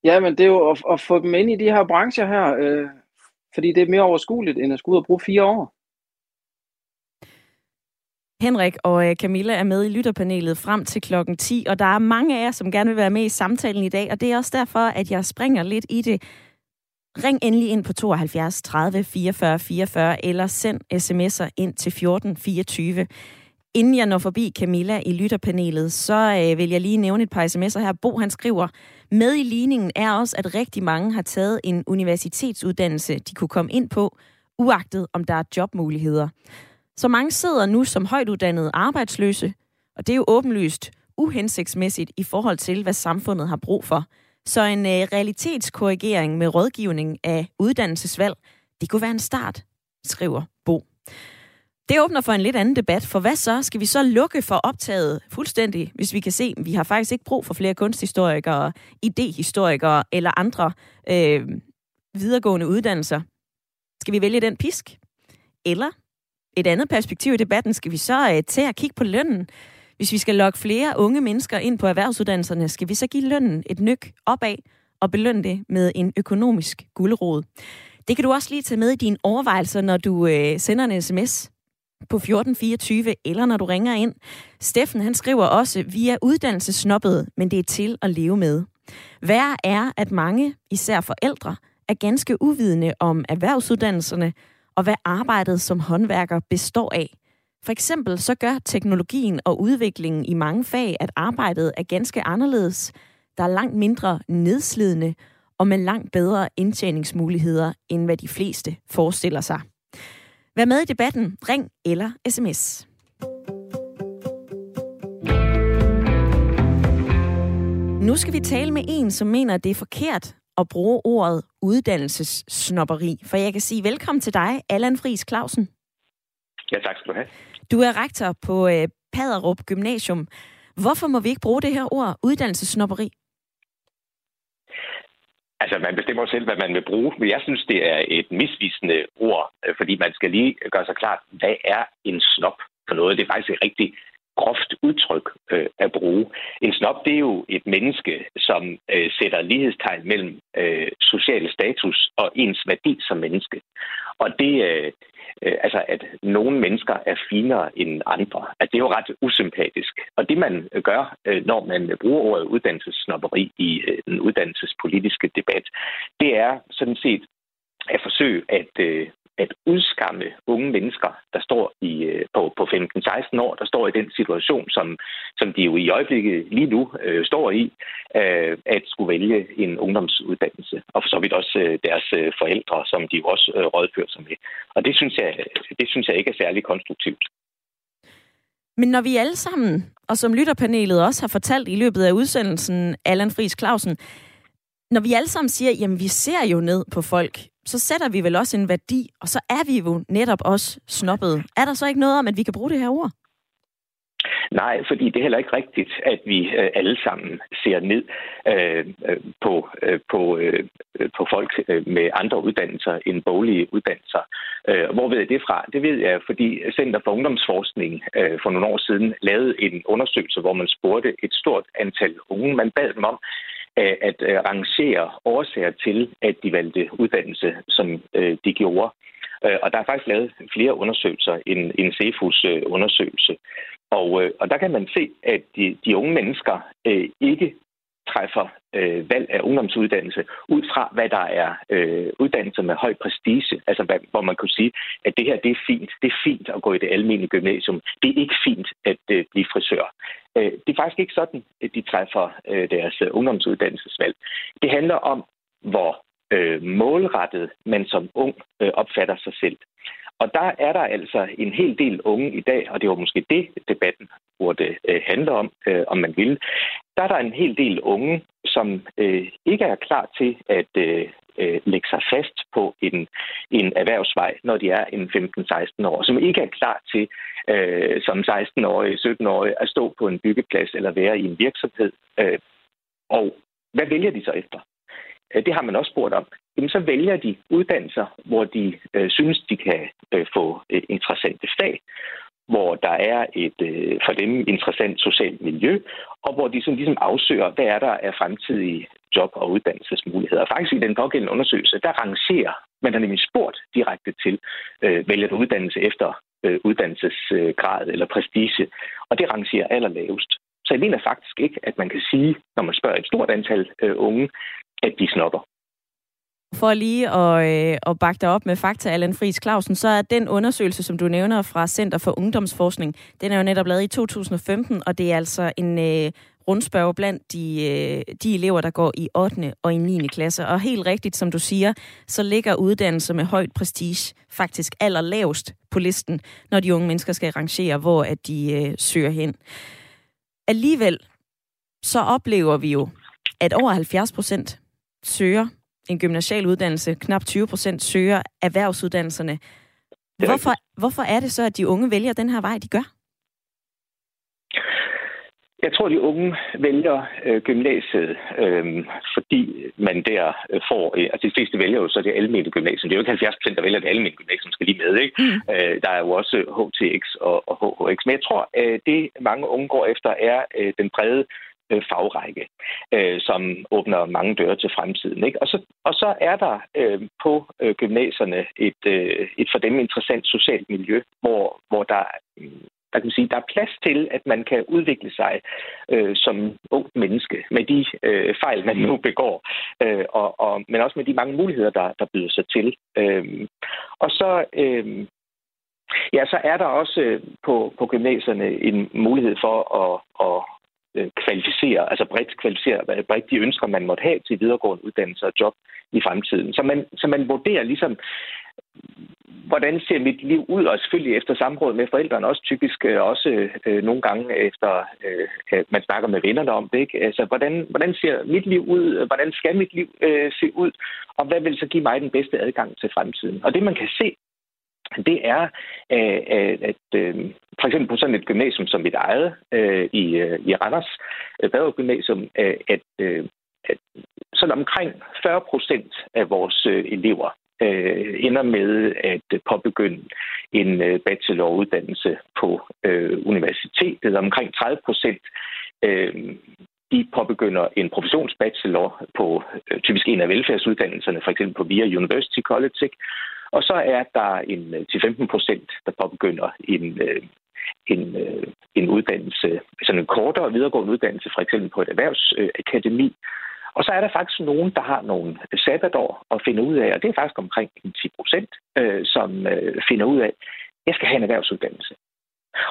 Ja, men det er jo at, at få dem ind i de her brancher her, øh, fordi det er mere overskueligt, end at skulle ud og bruge fire år. Henrik og Camilla er med i lytterpanelet frem til klokken ti, og der er mange af jer, som gerne vil være med i samtalen i dag, og det er også derfor, at jeg springer lidt i det. Ring endelig ind på tooghalvfjerds tredive fireogfyrre fireogfyrre, eller send sms'er ind til fjorten fireogtyve. Inden jeg når forbi Camilla i lytterpanelet, så øh, vil jeg lige nævne et par sms'er her. Bo, han skriver, med i ligningen er også, at rigtig mange har taget en universitetsuddannelse, de kunne komme ind på, uagtet om der er jobmuligheder. Så mange sidder nu som højtuddannede arbejdsløse, og det er jo åbenlyst uhensigtsmæssigt i forhold til, hvad samfundet har brug for. Så en øh, realitetskorrigering med rådgivning af uddannelsesvalg, det kunne være en start, skriver Bo. Det åbner for en lidt anden debat, for hvad så? Skal vi så lukke for optaget fuldstændig, hvis vi kan se, at vi har faktisk ikke brug for flere kunsthistorikere, idehistorikere eller andre øh, videregående uddannelser? Skal vi vælge den pisk? Eller et andet perspektiv i debatten, skal vi så øh, tage og kigge på lønnen? Hvis vi skal lokke flere unge mennesker ind på erhvervsuddannelserne, skal vi så give lønnen et nøk opad og belønne det med en økonomisk gulerod. Det kan du også lige tage med i dine overvejelser, når du øh, sender en sms på fjorten fireogtyve, eller når du ringer ind. Steffen, han skriver også, vi er uddannelsessnobbede, men det er til at leve med. Værre er, at mange, især forældre, er ganske uvidende om erhvervsuddannelserne og hvad arbejdet som håndværker består af. For eksempel så gør teknologien og udviklingen i mange fag, at arbejdet er ganske anderledes. Der er langt mindre nedslidende og med langt bedre indtjeningsmuligheder, end hvad de fleste forestiller sig. Vær med i debatten. Ring eller sms. Nu skal vi tale med en, som mener, at det er forkert at bruge ordet uddannelsessnobberi. For jeg kan sige velkommen til dig, Allan Friis Clausen. Ja, tak skal du have. Du er rektor på øh, Paderup Gymnasium. Hvorfor må vi ikke bruge det her ord, uddannelsessnobberi? Altså, man bestemmer selv, hvad man vil bruge, men jeg synes, det er et misvisende ord, fordi man skal lige gøre sig klart, hvad er en snob for noget? Det er faktisk et rigtig groft udtryk øh, at bruge. En snob, det er jo et menneske, som øh, sætter lighedstegn mellem øh, social status og ens værdi som menneske. Og det, øh, øh, altså at nogle mennesker er finere end andre, at det er jo ret usympatisk. Og det man gør, øh, når man bruger ordet uddannelsessnobberi i øh, den uddannelsespolitiske debat, det er sådan set at forsøge at øh, at udskamme unge mennesker, der står i, på, på femten seksten år, der står i den situation, som, som de jo i øjeblikket lige nu øh, står i, øh, at skulle vælge en ungdomsuddannelse. Og for så vidt også øh, deres øh, forældre, som de jo også øh, rådfører sig med. Og det synes jeg, det synes jeg ikke er særlig konstruktivt. Men når vi alle sammen, og som lytterpanelet også har fortalt i løbet af udsendelsen, Allan Friis Clausen, når vi alle sammen siger, jamen vi ser jo ned på folk, så sætter vi vel også en værdi, og så er vi jo netop også snobbede. Er der så ikke noget om, at vi kan bruge det her ord? Nej, fordi det er heller ikke rigtigt, at vi alle sammen ser ned øh, på, øh, på, øh, på folk med andre uddannelser end boglige uddannelser. Hvor ved jeg det fra? Det ved jeg, fordi Center for Ungdomsforskning øh, for nogle år siden lavede en undersøgelse, hvor man spurgte et stort antal unge. Man bad dem om at rangere årsager til, at de valgte uddannelse, som de gjorde. Og der er faktisk lavet flere undersøgelser end en CEFUS undersøgelse. Og, og der kan man se, at de, de unge mennesker øh, ikke træffer øh, valg af ungdomsuddannelse ud fra, hvad der er øh, uddannelser med høj prestige. Altså, hvad, hvor man kunne sige, at det her, det er fint. Det er fint at gå i det almindelige gymnasium. Det er ikke fint at øh, blive frisør. Øh, det er faktisk ikke sådan, at de træffer øh, deres øh, ungdomsuddannelsesvalg. Det handler om, hvor øh, målrettet man som ung øh, opfatter sig selv. Og der er der altså en hel del unge i dag, og det var måske det, debatten burde handle om, øh, om man ville. Der er der en hel del unge, som øh, ikke er klar til at øh, lægge sig fast på en, en erhvervsvej, når de er en femten seksten år, som ikke er klar til øh, som seksten-årige, sytten-årige at stå på en byggeplads eller være i en virksomhed. Øh, og hvad vælger de så efter? Det har man også spurgt om. Jamen, så vælger de uddannelser, hvor de øh, synes, de kan øh, få øh, interessante fag, hvor der er et øh, for dem interessant socialt miljø, og hvor de sådan ligesom afsøger, hvad er der af fremtidige job- og uddannelsesmuligheder. Faktisk i den pågældende undersøgelse, der rangerer, man har nemlig spurgt direkte til, øh, vælger du uddannelse efter øh, uddannelsesgrad eller prestige, og det rangerer allerlavest. Så jeg mener faktisk ikke, at man kan sige, når man spørger et stort antal øh, unge, at de snopper. For lige at, øh, at bakke dig op med fakta, Allan Friis Clausen, så er den undersøgelse, som du nævner fra Center for Ungdomsforskning, den er jo netop lavet i to tusind og femten, og det er altså en øh, rundspørge blandt de, øh, de elever, der går i ottende og i niende klasse. Og helt rigtigt, som du siger, så ligger uddannelser med højt prestige faktisk allerlavest på listen, når de unge mennesker skal rangere, hvor at de øh, søger hen. Alligevel så oplever vi jo, at over halvfjerds procent søger en gymnasial uddannelse, knap tyve procent søger erhvervsuddannelserne. Hvorfor, hvorfor er det så, at de unge vælger den her vej, de gør? Jeg tror, de unge vælger øh, gymnasiet, øh, fordi man der får... Øh, altså de fleste vælger jo så det almene gymnasium. Det er jo ikke halvfjerds procent, der vælger det almene gymnasium, skal lige med, ikke? Mm. Øh, der er jo også H T X og, og H H X. Men jeg tror, øh, det mange unge går efter, er øh, den brede fagrække, øh, som åbner mange døre til fremtiden, ikke? Og så, og så er der øh, på øh, gymnasierne et, øh, et for dem interessant socialt miljø, hvor, hvor der, der, kan sige, der er plads til, at man kan udvikle sig øh, som ung menneske med de øh, fejl, man nu begår, øh, og, og, men også med de mange muligheder, der, der byder sig til. Øh, og så... Øh, ja, så er der også øh, på, på gymnasierne en mulighed for at, at kvalificere, altså bredt kvalificere, bredt de ønsker, man måtte have til videregående uddannelse og job i fremtiden. Så man, så man vurderer ligesom, hvordan ser mit liv ud, og selvfølgelig efter samråd med forældrene, også typisk også øh, nogle gange efter, øh, man snakker med vennerne om det, ikke? Altså, hvordan, hvordan ser mit liv ud, hvordan skal mit liv øh, se ud, og hvad vil så give mig den bedste adgang til fremtiden? Og det, man kan se, det er, at for eksempel på sådan et gymnasium som mit eget i Randers, Paderup Gymnasium, at, at sådan omkring fyrre procent af vores elever ender med at påbegynde en bacheloruddannelse på universitetet. Omkring tredive procent de påbegynder en professionsbachelor på typisk en af velfærdsuddannelserne, for eksempel på Via University College. Og så er der en ti til femten procent, der påbegynder en, en, en uddannelse, sådan en kortere videregående uddannelse, for eksempel på et erhvervsakademi. Og så er der faktisk nogen, der har nogle sabbatår at finde ud af, og det er faktisk omkring ti procent, som finder ud af, at jeg skal have en erhvervsuddannelse.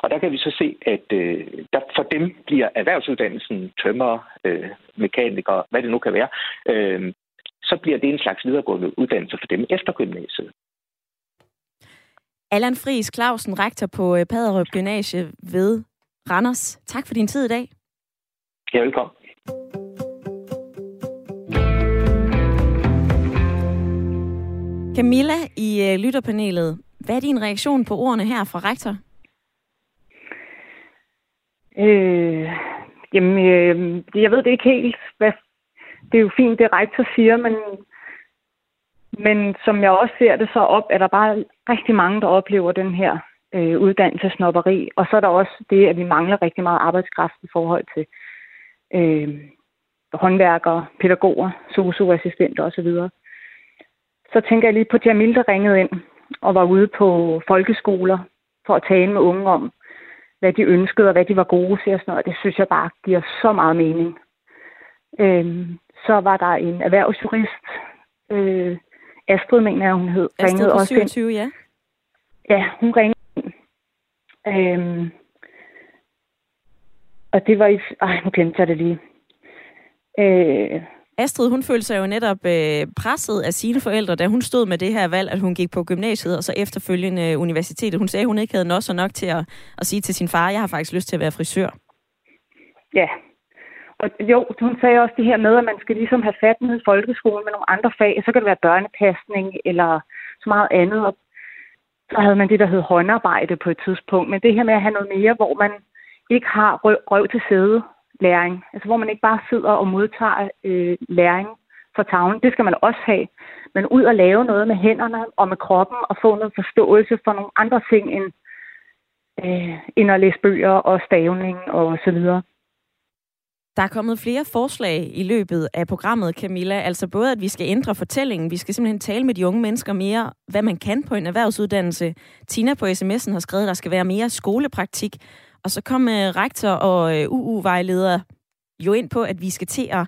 Og der kan vi så se, at øh, der for dem bliver erhvervsuddannelsen, tømrer, øh, mekanikere, hvad det nu kan være, øh, så bliver det en slags videregående uddannelse for dem efter gymnasiet. Allan Friis Clausen, rektor på Paderup Gymnasium ved Randers. Tak for din tid i dag. Ja, velkommen. Camilla i lytterpanelet, hvad er din reaktion på ordene her fra rektor? Øh, jamen, øh, jeg ved det ikke helt. Hvad, det er jo fint, det rektor siger, men, men som jeg også ser det så op, er der bare rigtig mange, der oplever den her øh, uddannelsesnobberi. Og så er der også det, at vi mangler rigtig meget arbejdskraft i forhold til øh, håndværkere, pædagoger, sosu-assistenter osv. Så tænker jeg lige på Jamil, der ringede ind og var ude på folkeskoler for at tale med unge om, hvad de ønskede, og hvad de var gode til og sådan noget. Det synes jeg bare giver så meget mening. Øhm, så var der en erhvervsjurist, øh, Astrid, mener jeg, hun hed. Astrid på syvogtyve, også ja. Ja, hun ringede ind. Øhm, og det var i... Ej, nu glemte jeg det lige. Øh, Astrid, hun følte sig jo netop øh, presset af sine forældre, da hun stod med det her valg, at hun gik på gymnasiet og så efterfølgende universitetet. Hun sagde, hun ikke havde noget så nok til at, at sige til sin far, jeg har faktisk lyst til at være frisør. Ja, og jo, hun sagde også det her med, at man skal ligesom have fat ned i folkeskolen med nogle andre fag. Så kan det være børnepasning eller så meget andet. Og så havde man det, der hed håndarbejde på et tidspunkt. Men det her med at have noget mere, hvor man ikke har røv, røv til sæde. Læring, altså hvor man ikke bare sidder og modtager øh, læring fra tavlen. Det skal man også have. Men ud at lave noget med hænderne og med kroppen og få noget forståelse for nogle andre ting end øh, end at læse bøger og stavning og så videre. Der er kommet flere forslag i løbet af programmet, Camilla. Altså både, at vi skal ændre fortællingen, vi skal simpelthen tale med de unge mennesker mere, hvad man kan på en erhvervsuddannelse. Tina på sms'en har skrevet, at der skal være mere skolepraktik. Og så kom rektor og U U-vejleder jo ind på, at vi skal til at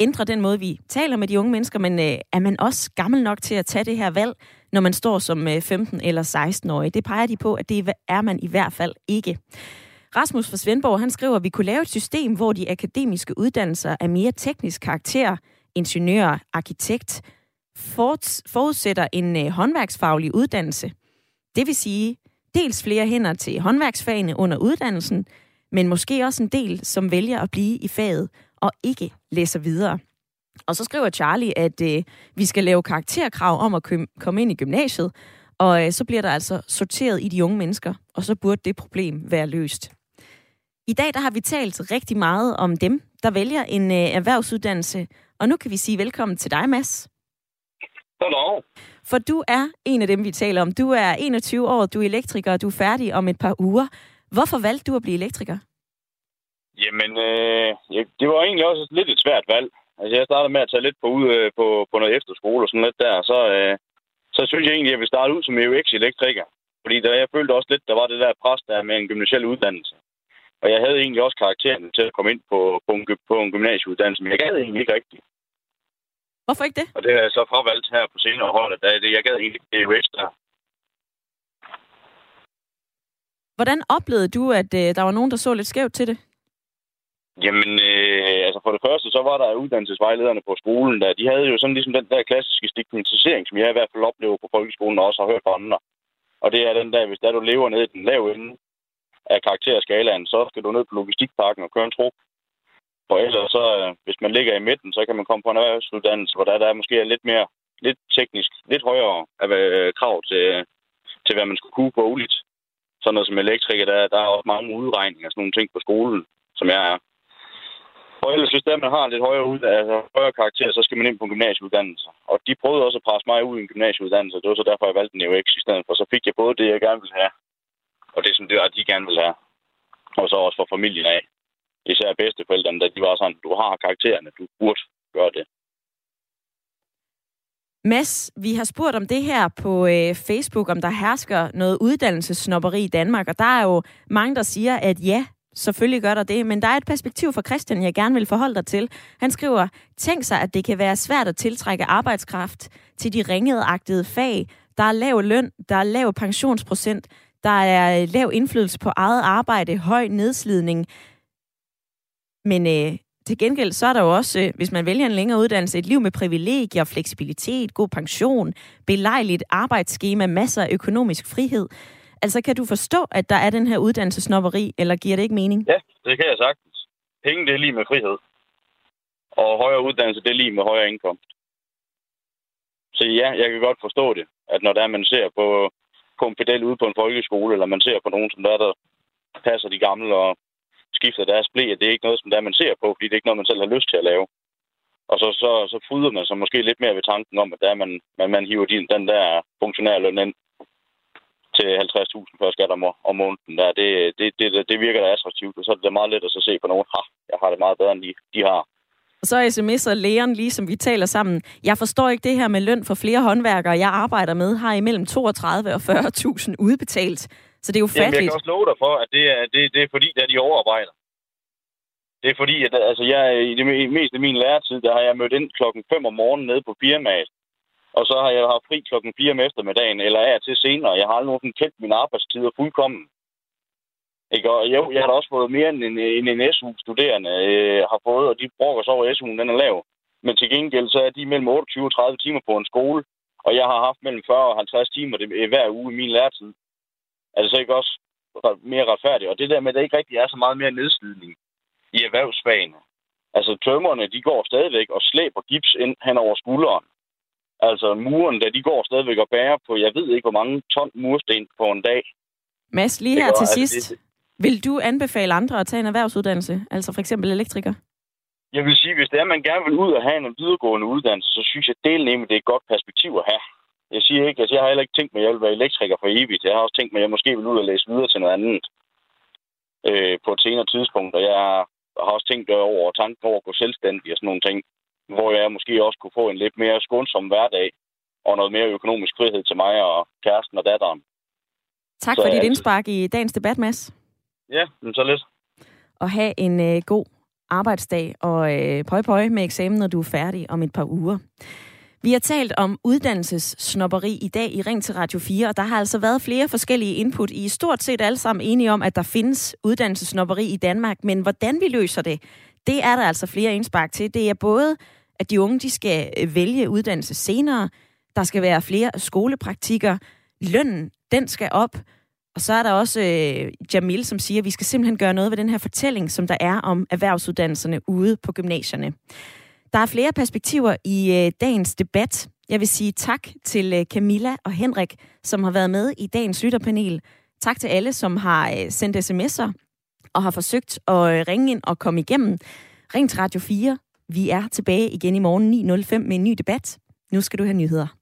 ændre den måde, vi taler med de unge mennesker, men er man også gammel nok til at tage det her valg, når man står som femten- eller seksten-årig? Det peger de på, at det er man i hvert fald ikke. Rasmus fra Svendborg, han skriver, at vi kunne lave et system, hvor de akademiske uddannelser er mere teknisk karakter, ingeniør, arkitekt, forudsætter en håndværksfaglig uddannelse. Det vil sige dels flere hænder til håndværksfagene under uddannelsen, men måske også en del, som vælger at blive i faget og ikke læser videre. Og så skriver Charlie, at øh, vi skal lave karakterkrav om at kø- komme ind i gymnasiet, og øh, så bliver der altså sorteret i de unge mennesker, og så burde det problem være løst. I dag der har vi talt rigtig meget om dem, der vælger en øh, erhvervsuddannelse, og nu kan vi sige velkommen til dig, Mads. Goddag. For du er en af dem, vi taler om. Du er enogtyve år, du er elektriker, og du er færdig om et par uger. Hvorfor valgte du at blive elektriker? Jamen, øh, det var egentlig også lidt et svært valg. Altså, jeg startede med at tage lidt på ud øh, på, på noget efterskole og sådan lidt der, så, øh, så synes jeg egentlig, at jeg ville starte ud som E U X-elektriker. Fordi der, jeg følte også lidt, der var det der pres der med en gymnasial uddannelse. Og jeg havde egentlig også karakteren til at komme ind på, på, en, på en gymnasieuddannelse, men jeg gad egentlig ikke rigtigt. Hvorfor ikke det? Og det er så fravalgt her på senere hold, at det, jeg gad egentlig ikke E U X der. Hvordan oplevede du, at øh, der var nogen, der så lidt skævt til det? Jamen, øh, altså for det første, så var der uddannelsesvejlederne på skolen, der de havde jo sådan ligesom den der klassiske stigmatisering, som jeg i hvert fald oplever på folkeskolen og også har hørt fra andre. Og det er den der, hvis der du lever nede i den lave ende af karakterskalaen, så skal du ned på logistikparken og køre en trup. Og ellers så, øh, hvis man ligger i midten, så kan man komme på en erhvervsuddannelse, hvor der, der er måske er lidt mere, lidt teknisk, lidt højere øh, krav til, øh, til, hvad man skulle kunne på uligt. Sådan noget som elektriker, der, der er også mange udregninger og sådan nogle ting på skolen, som jeg er. Og ellers, hvis der man har lidt højere, ud, altså højere karakter, så skal man ind på en gymnasieuddannelse. Og de prøvede også at presse mig ud i en gymnasieuddannelse, det var så derfor, jeg valgte en E U X i stedet for. Så fik jeg både det, jeg gerne ville have, og det, som det var, de gerne ville have. Og så også for familien af. Især bedsteforældrene, da de var sådan, du har karaktererne, du burde gøre det. Mads, vi har spurgt om det her på øh, Facebook, om der hersker noget uddannelsessnobberi i Danmark, og der er jo mange, der siger, at ja, selvfølgelig gør der det, men der er et perspektiv fra Christian, jeg gerne vil forholde dig til. Han skriver, tænk sig, at det kan være svært at tiltrække arbejdskraft til de ringeagtede fag. Der er lav løn, der er lav pensionsprocent, der er lav indflydelse på eget arbejde, høj nedslidning. Men... Øh, Til gengæld så er der jo også, hvis man vælger en længere uddannelse, et liv med privilegier, fleksibilitet, god pension, belejligt arbejdsskema, masser af økonomisk frihed. Altså kan du forstå, at der er den her uddannelsessnobberi, eller giver det ikke mening? Ja, det kan jeg sagtens. Penge, det er lige med frihed. Og højere uddannelse, det er lige med højere indkomst. Så ja, jeg kan godt forstå det, at når der man ser på, på en pedel ude på en folkeskole, eller man ser på nogen, som der, der passer de gamle og skifter deres blæ, det er ikke noget, som der man ser på, fordi det er ikke noget, man selv har lyst til at lave. Og så, så, så fryder man sig måske lidt mere ved tanken om, at der man, man, man hiver den, den der funktionærløn ind til halvtreds tusind før skat om, om måneden. Der. Det, det, det, det virker da attraktivt, og så er det meget let at så se på nogen, at jeg har det meget bedre, end de, de har. Og så sms'er lægeren, ligesom vi taler sammen. Jeg forstår ikke det her med løn for flere håndværkere, jeg arbejder med, har imellem toogtredive og fyrre tusind udbetalt. Så det er jo fattigt. Jamen, jeg kan også love dig for, at det er, det, det er fordi, at de overarbejder. Det er fordi, at altså, jeg, i det meste af min læretid, der har jeg mødt ind klokken fem om morgenen nede på firmaet. Og så har jeg haft fri klokken fire om eftermiddagen, eller af til senere. Jeg har aldrig nogensinde kendt mine arbejdstider fuldkommen. Ikke? Og jo, jeg har da også fået mere end en, en, en S U-studerende øh, har fået, og de brokker sig over S U'en, den er lav. Men til gengæld, så er de mellem otteogtyve og tredive timer på en skole, og jeg har haft mellem fyrre og halvtreds timer det, hver uge i min læretid. Er det så ikke også mere retfærdigt? Og det der med, at der ikke rigtig er så meget mere nedslidning i erhvervsfagene. Altså tømmerne, de går stadigvæk og slæber gips ind hen over skulderen. Altså muren, der de går stadigvæk og bærer på, jeg ved ikke, hvor mange ton mursten på en dag. Mads, lige her til sidst. Vil du anbefale andre at tage en erhvervsuddannelse? Altså for eksempel elektriker? Jeg vil sige, hvis det er, man gerne vil ud og have en videregående uddannelse, så synes jeg, at det er et godt perspektiv at have. Jeg siger ikke, altså jeg har heller ikke tænkt mig, at jeg vil være elektriker for evigt. Jeg har også tænkt mig, at jeg måske vil ud og læse videre til noget andet øh, på et senere tidspunkt. Og jeg har også tænkt over og tanken over at gå selvstændig og sådan nogle ting, hvor jeg måske også kunne få en lidt mere skånsom hverdag og noget mere økonomisk frihed til mig og kæresten og datteren. Tak så, for dit indspark i dagens debat, Mads. Ja, men så lidt. Og have en øh, god arbejdsdag og øh, pøj pøj med eksamen, når du er færdig om et par uger. Vi har talt om uddannelsessnobberi i dag i Ring til Radio fire, og der har altså været flere forskellige input. I er stort set alle sammen enige om, at der findes uddannelsessnobberi i Danmark, men hvordan vi løser det, det er der altså flere indspark til. Det er både, at de unge de skal vælge uddannelse senere, der skal være flere skolepraktikker, lønnen den skal op, og så er der også øh, Jamil, som siger, at vi skal simpelthen gøre noget ved den her fortælling, som der er om erhvervsuddannelserne ude på gymnasierne. Der er flere perspektiver i øh, dagens debat. Jeg vil sige tak til øh, Camilla og Henrik, som har været med i dagens lytterpanel. Tak til alle, som har øh, sendt sms'er og har forsøgt at øh, ringe ind og komme igennem. Ring til Radio fire. Vi er tilbage igen i morgen ni nul fem med en ny debat. Nu skal du have nyheder.